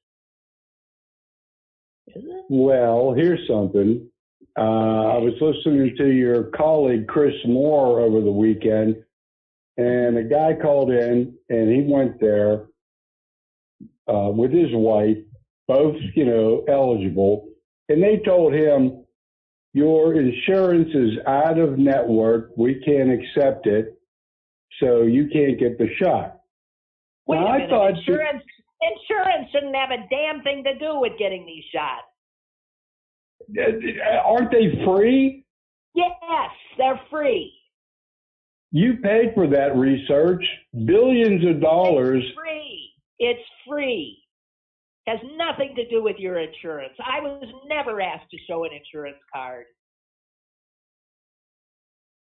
Is it? Well, here's something. Uh, I was listening to your colleague, Chris Moore, over the weekend, and a guy called in, and he went there uh, with his wife, both, you know, eligible, and they told him, your insurance is out of network, we can't accept it, so you can't get the shot. Wait now, a minute, I thought insurance, you, insurance shouldn't have a damn thing to do with getting these shots. Aren't they free? Yes, they're free. You paid for that research, billions of dollars. It's free. It's free. Has nothing to do with your insurance. I was never asked to show an insurance card.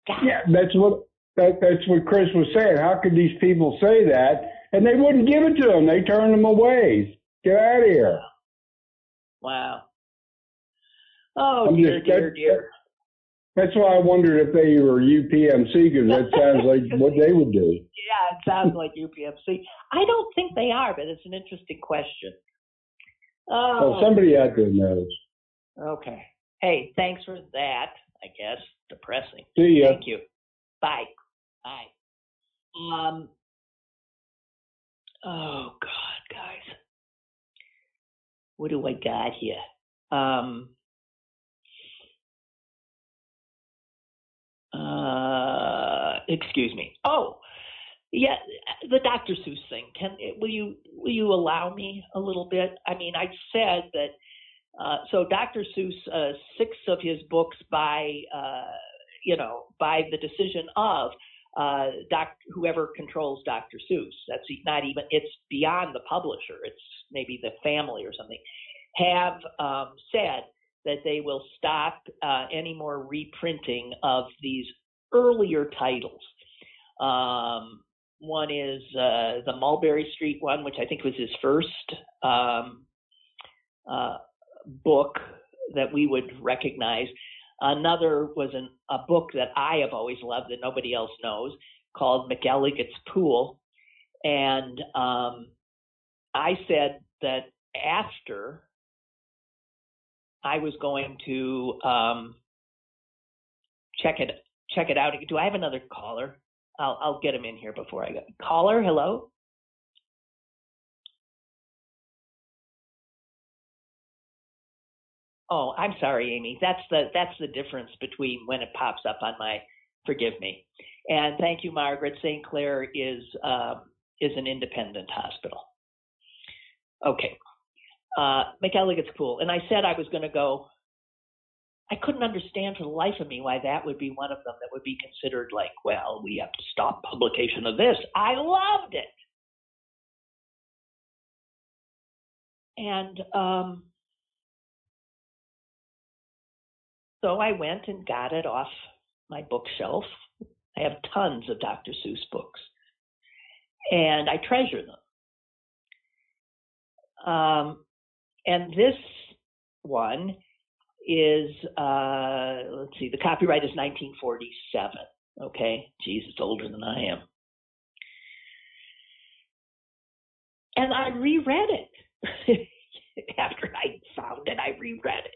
God. Yeah, that's what that, that's what Chris was saying. How could these people say that? And they wouldn't give it to them. They turned them away. Get out of here. Wow. Oh, I'm dear, just, dear, that, dear. That's why I wondered if they were U P M C, because that sounds like what they would do. Yeah, it sounds like U P M C. I don't think they are, but it's an interesting question. Oh, well, somebody out there knows. Okay. Hey, thanks for that, I guess. Depressing. See ya. Thank you. Bye. Bye. Um. Oh, God, guys. What do I got here? Um. Uh, excuse me. Oh, yeah, the Doctor Seuss thing. Can will you will you allow me a little bit? I mean, I said that. Uh, so Doctor Seuss, uh, six of his books by uh, you know by the decision of uh, doc whoever controls Doctor Seuss. That's not even. It's beyond the publisher. It's maybe the family or something. Have um, said. That they will stop uh, any more reprinting of these earlier titles. Um, one is uh, the Mulberry Street one, which I think was his first um, uh, book that we would recognize. Another was an, a book that I have always loved that nobody else knows, called McElligott's Pool. And um, I said that after I was going to um, check it check it out. Do I have another caller? I'll I'll get him in here before I go. Caller, hello. Oh, I'm sorry, Amy. That's the that's the difference between when it pops up on my. Forgive me. And thank you, Margaret. Saint Clair is um, is an independent hospital. Okay. Uh, McElligott's Pool. And I said I was going to go, I couldn't understand for the life of me why that would be one of them that would be considered like, well, we have to stop publication of this. I loved it. And um, so I went and got it off my bookshelf. I have tons of Doctor Seuss books. And I treasure them. Um, And this one is, uh, let's see, the copyright is nineteen forty-seven. Okay, geez, it's older than I am. And I reread it. After I found it, I reread it.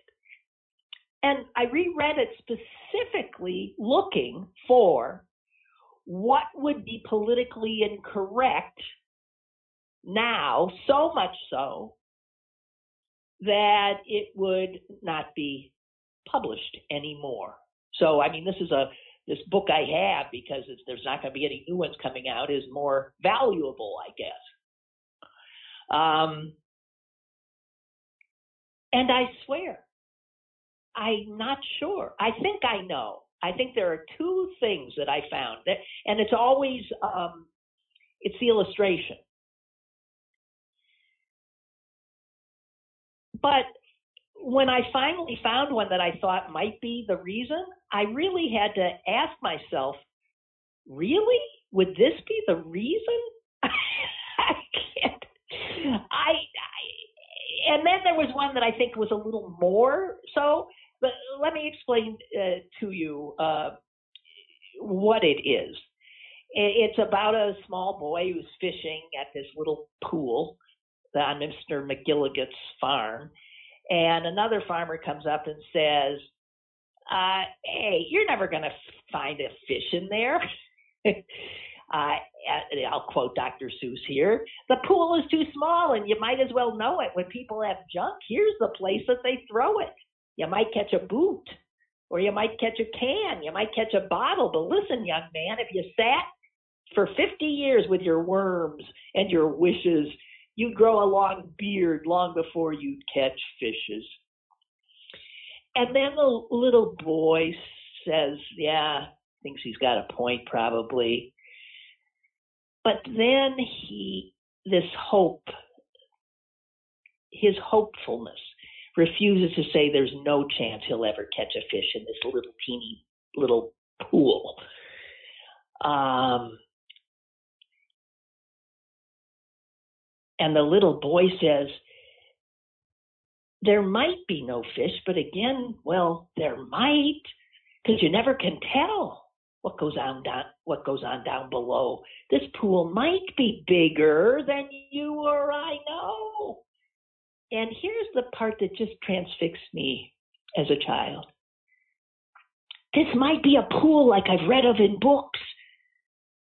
And I reread it specifically looking for what would be politically incorrect now, so much so that it would not be published anymore. So, I mean, this is a this book I have, because it's, there's not going to be any new ones coming out, is more valuable, I guess. Um, and I swear, I'm not sure. I think I know. I think there are two things that I found that, and it's always um, it's the illustration. But when I finally found one that I thought might be the reason, I really had to ask myself, really? Would this be the reason? I can't. I, I, and then there was one that I think was a little more so. But let me explain uh, to you uh, what it is. It's about a small boy who's fishing at this little pool on Mister McGilligut's farm, and another farmer comes up and says, uh, hey, you're never going to find a fish in there. uh, I'll quote Doctor Seuss here. The pool is too small, and you might as well know it. When people have junk, here's the place that they throw it. You might catch a boot, or you might catch a can. You might catch a bottle. But listen, young man, if you sat for fifty years with your worms and your wishes, you'd grow a long beard long before you'd catch fishes. And then the little boy says, yeah, thinks he's got a point probably. But then he, this hope, his hopefulness, refuses to say there's no chance he'll ever catch a fish in this little teeny little pool. Um, and the little boy says, there might be no fish, but again, well, there might, because you never can tell what goes on down, what goes on down below. This pool might be bigger than you or I know. And here's the part that just transfixed me as a child. This might be a pool like I've read of in books,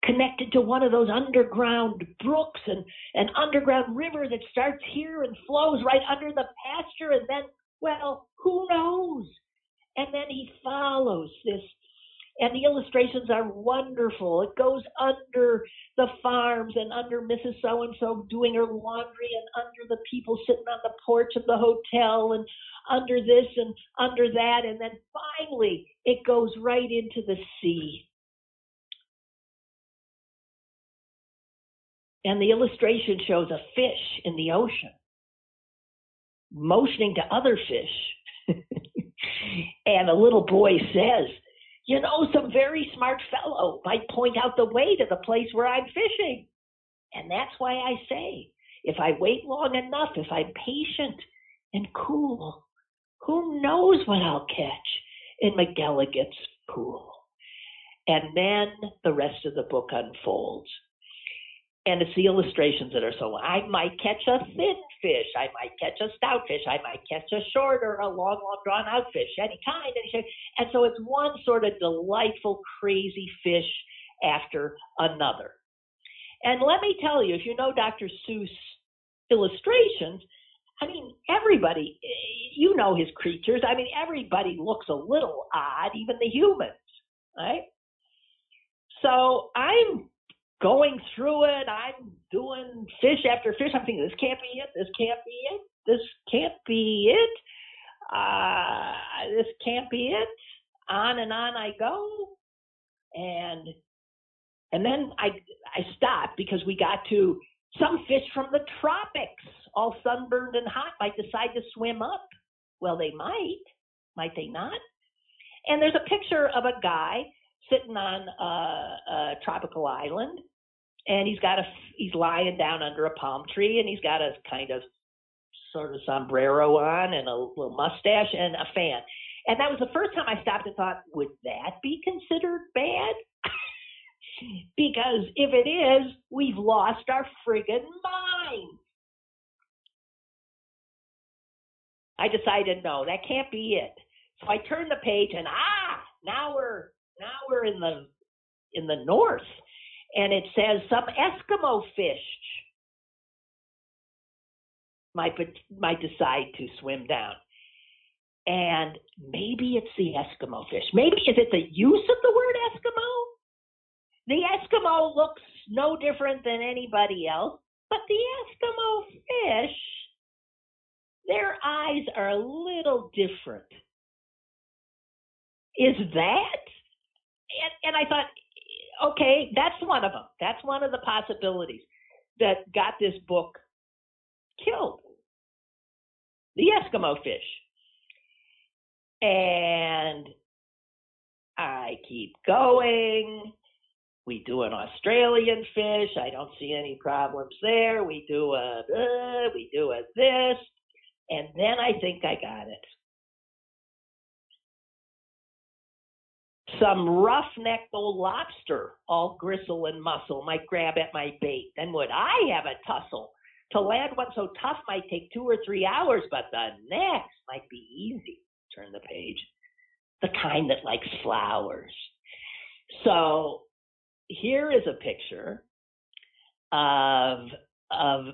connected to one of those underground brooks and an underground river that starts here and flows right under the pasture. And then, well, who knows? And then he follows this. And the illustrations are wonderful. It goes under the farms and under Missus So-and-so doing her laundry and under the people sitting on the porch of the hotel and under this and under that. And then finally, it goes right into the sea. And the illustration shows a fish in the ocean motioning to other fish. And a little boy says, you know, some very smart fellow might point out the way to the place where I'm fishing. And that's why I say, if I wait long enough, if I'm patient and cool, who knows what I'll catch in McGilligut's pool. And then the rest of the book unfolds. And it's the illustrations that are so, I might catch a thin fish, I might catch a stout fish, I might catch a shorter, a long, long drawn out fish, any kind, any shape. And so it's one sort of delightful, crazy fish after another. And let me tell you, if you know Doctor Seuss illustrations, I mean, everybody, you know his creatures. I mean, everybody looks a little odd, even the humans, right? So I'm going through it, I'm doing fish after fish. I'm thinking, this can't be it. This can't be it. This can't be it. Uh, this can't be it. On and on I go, and and then I I stopped because we got to some fish from the tropics, all sunburned and hot, might decide to swim up. Well, they might, might they not? And there's a picture of a guy sitting on a, a tropical island, and he's got a he's lying down under a palm tree, and he's got a kind of sort of sombrero on and a little mustache and a fan. And that was the first time I stopped and thought, would that be considered bad? Because if it is, we've lost our friggin' mind. I decided, no, that can't be it. So I turned the page and ah, now we're now we're in the in the north. And it says some Eskimo fish might might decide to swim down. And maybe it's the Eskimo fish. Maybe is it the use of the word Eskimo? The Eskimo looks no different than anybody else, but the Eskimo fish, their eyes are a little different. Is that? And, and I thought, okay, that's one of them. That's one of the possibilities that got this book killed. The Eskimo fish. And I keep going. We do an Australian fish. I don't see any problems there. We do a, uh, we do a this. And then I think I got it. Some rough-necked old lobster, all gristle and muscle, might grab at my bait. Then would I have a tussle? To land one so tough might take two or three hours, but the next might be easy. Turn the page. The kind that likes flowers. So here is a picture of of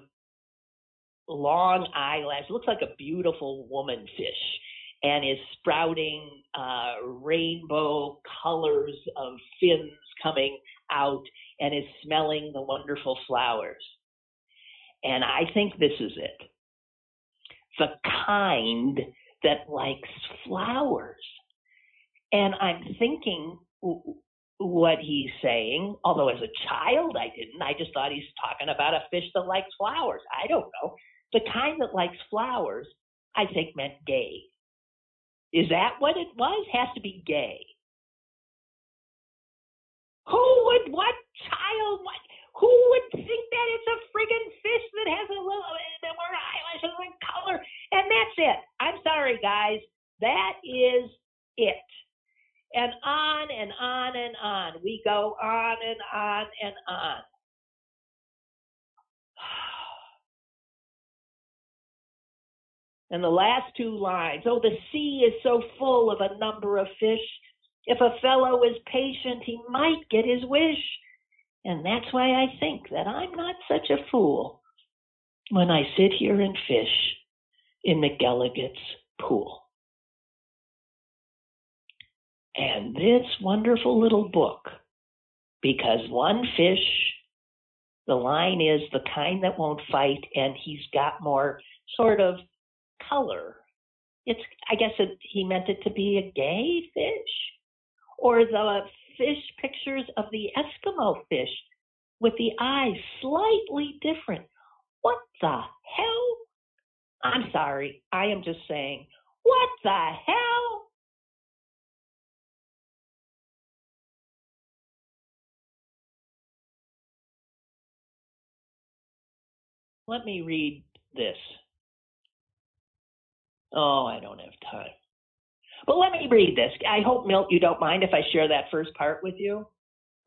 long eyelashes. Looks like a beautiful woman fish, and is sprouting uh, rainbow colors of fins coming out, and is smelling the wonderful flowers. And I think this is it. The kind that likes flowers. And I'm thinking what he's saying, although as a child I didn't. I just thought he's talking about a fish that likes flowers. I don't know. The kind that likes flowers, I think, meant gay. Is that what it was? Has to be gay. Who would, what child, what, who would think that it's a friggin' fish that has a little, that wear eyelashes and color? And that's it. I'm sorry, guys. That is it. And on and on and on. We go on and on and on. And the last two lines, oh, the sea is so full of a number of fish. If a fellow is patient, he might get his wish. And that's why I think that I'm not such a fool when I sit here and fish in McElligott's pool. And this wonderful little book, because one fish, the line is the kind that won't fight, and he's got more sort of color. It's, I guess it, he meant it to be a gay fish, or the fish pictures of the Eskimo fish with the eyes slightly different. What the hell? I'm sorry. I am just saying, what the hell? Let me read this. Oh, I don't have time. But let me read this. I hope, Milt, you don't mind if I share that first part with you,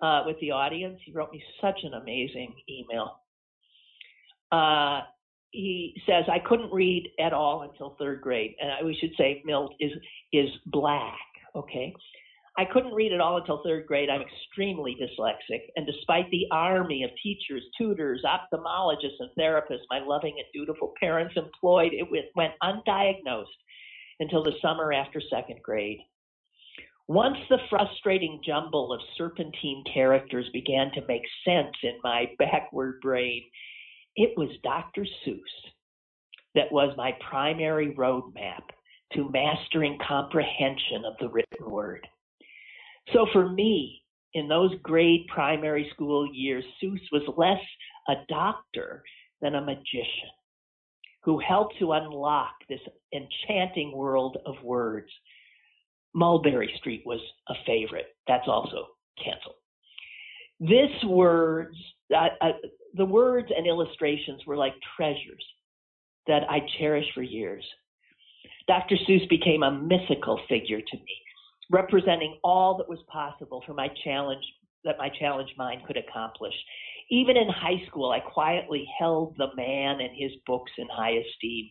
uh, with the audience. He wrote me such an amazing email. Uh, he says, I couldn't read at all until third grade. And I, we should say Milt is is black, okay? I couldn't read at all until third grade. I'm extremely dyslexic. And despite the army of teachers, tutors, ophthalmologists, and therapists my loving and dutiful parents employed, it went undiagnosed until the summer after second grade. Once the frustrating jumble of serpentine characters began to make sense in my backward brain, it was Doctor Seuss that was my primary roadmap to mastering comprehension of the written word. So for me, in those grade primary school years, Seuss was less a doctor than a magician who helped to unlock this enchanting world of words. Mulberry Street was a favorite. That's also canceled. This words, uh, uh, the words and illustrations were like treasures that I cherish for years. Doctor Seuss became a mythical figure to me, representing all that was possible for my challenge, that my challenged mind could accomplish. Even in high school, I quietly held the man and his books in high esteem.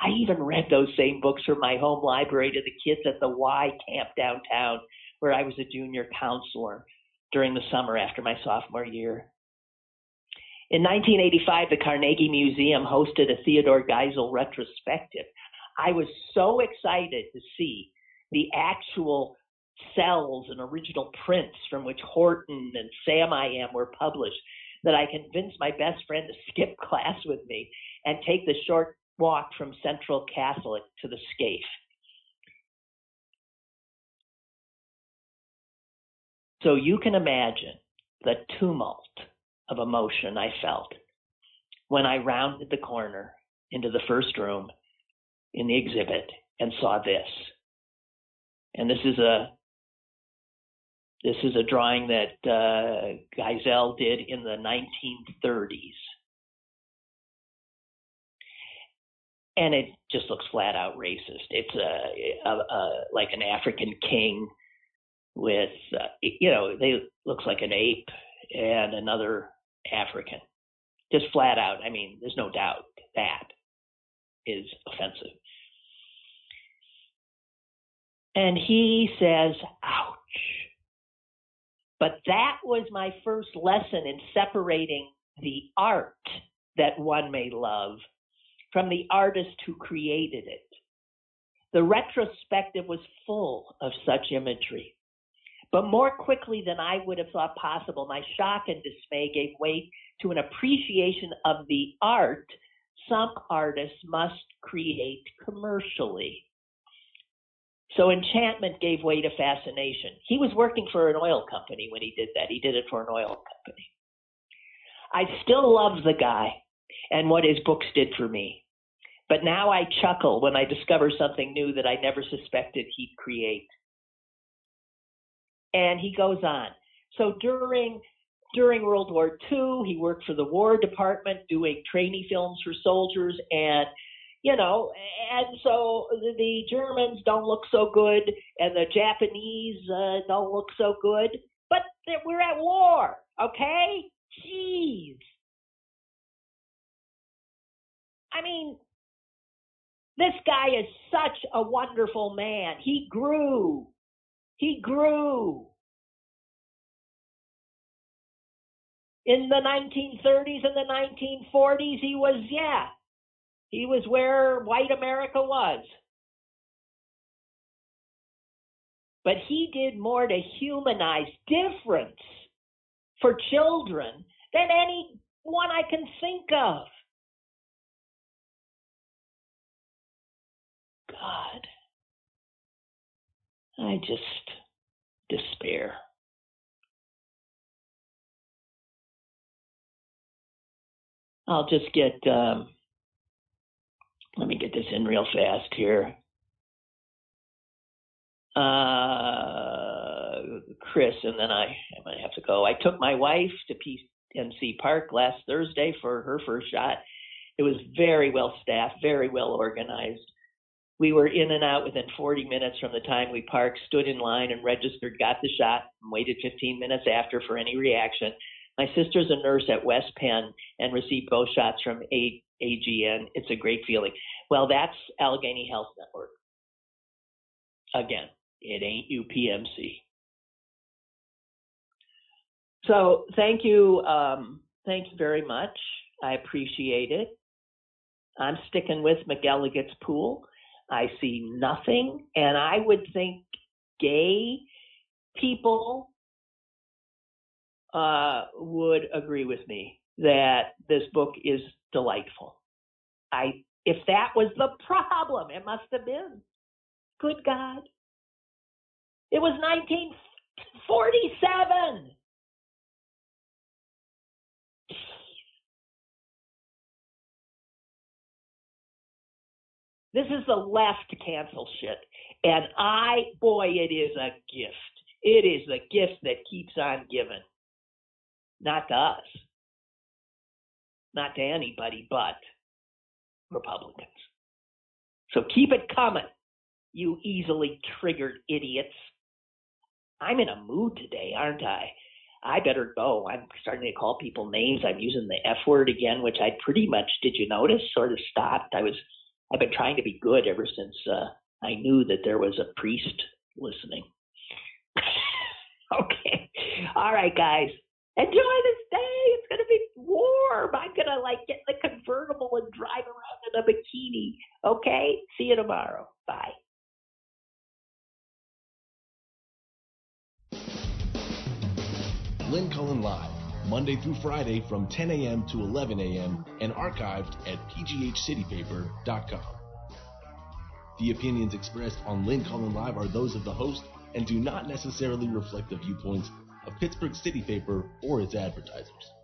I even read those same books from my home library to the kids at the Y camp downtown, where I was a junior counselor during the summer after my sophomore year. In nineteen eighty-five, the Carnegie Museum hosted a Theodore Geisel retrospective. I was so excited to see the actual cells and original prints from which Horton and Sam I Am were published that I convinced my best friend to skip class with me and take the short walk from Central Catholic to the Scaife. So you can imagine the tumult of emotion I felt when I rounded the corner into the first room in the exhibit and saw this. And this is a this is a drawing that uh, Geisel did in the nineteen thirties. And it just looks flat out racist. It's a, a, a like an African king with, uh, you know, they looks like an ape and another African. Just flat out. I mean, there's no doubt that is offensive. And he says, ouch. But that was my first lesson in separating the art that one may love from the artist who created it. The retrospective was full of such imagery. But more quickly than I would have thought possible, my shock and dismay gave way to an appreciation of the art some artists must create commercially. So enchantment gave way to fascination. He was working for an oil company when he did that. He did it for an oil company. I still love the guy and what his books did for me. But now I chuckle when I discover something new that I never suspected he'd create. And he goes on. So during during World War Two, he worked for the War Department doing trainee films for soldiers, and you know, and so the Germans don't look so good, and the Japanese uh, don't look so good, but we're at war, okay? Jeez. I mean, this guy is such a wonderful man. He grew. He grew. In the nineteen thirties and the nineteen forties, he was, yeah, he was where white America was. But he did more to humanize difference for children than any one I can think of. God, I just despair. I'll just get, um, let me get this in real fast here. Uh, Chris, and then I, I might have to go. I took my wife to P N C Park last Thursday for her first shot. It was very well staffed, very well organized. We were in and out within forty minutes from the time we parked, stood in line and registered, got the shot, and waited fifteen minutes after for any reaction. My sister's a nurse at West Penn and received both shots from A G N. It's a great feeling. Well, that's Allegheny Health Network. Again, it ain't U P M C. So thank you. Um, thank you very much. I appreciate it. I'm sticking with McElligot's pool. I see nothing, and I would think gay people uh, would agree with me that this book is delightful. I, if that was the problem, it must have been. Good God. It was nineteen forty-seven. This is the left cancel shit. And I, boy, it is a gift. It is the gift that keeps on giving. Not to us. Not to anybody, but Republicans. So keep it coming, you easily triggered idiots. I'm in a mood today, aren't I? I better go. I'm starting to call people names. I'm using the F word again, which I pretty much, did you notice, sort of stopped. I was, I've been trying to be good ever since uh, I knew that there was a priest listening. Okay. All right, guys. Enjoy this day. It's going to be warm. I'm going to like get in the convertible and drive around in a bikini. Okay. See you tomorrow. Bye. Lynn Cullen Live, Monday through Friday from ten a.m. to eleven a.m. and archived at p g h city paper dot com. The opinions expressed on Lynn Cullen Live are those of the host and do not necessarily reflect the viewpoints of Pittsburgh City Paper or its advertisers.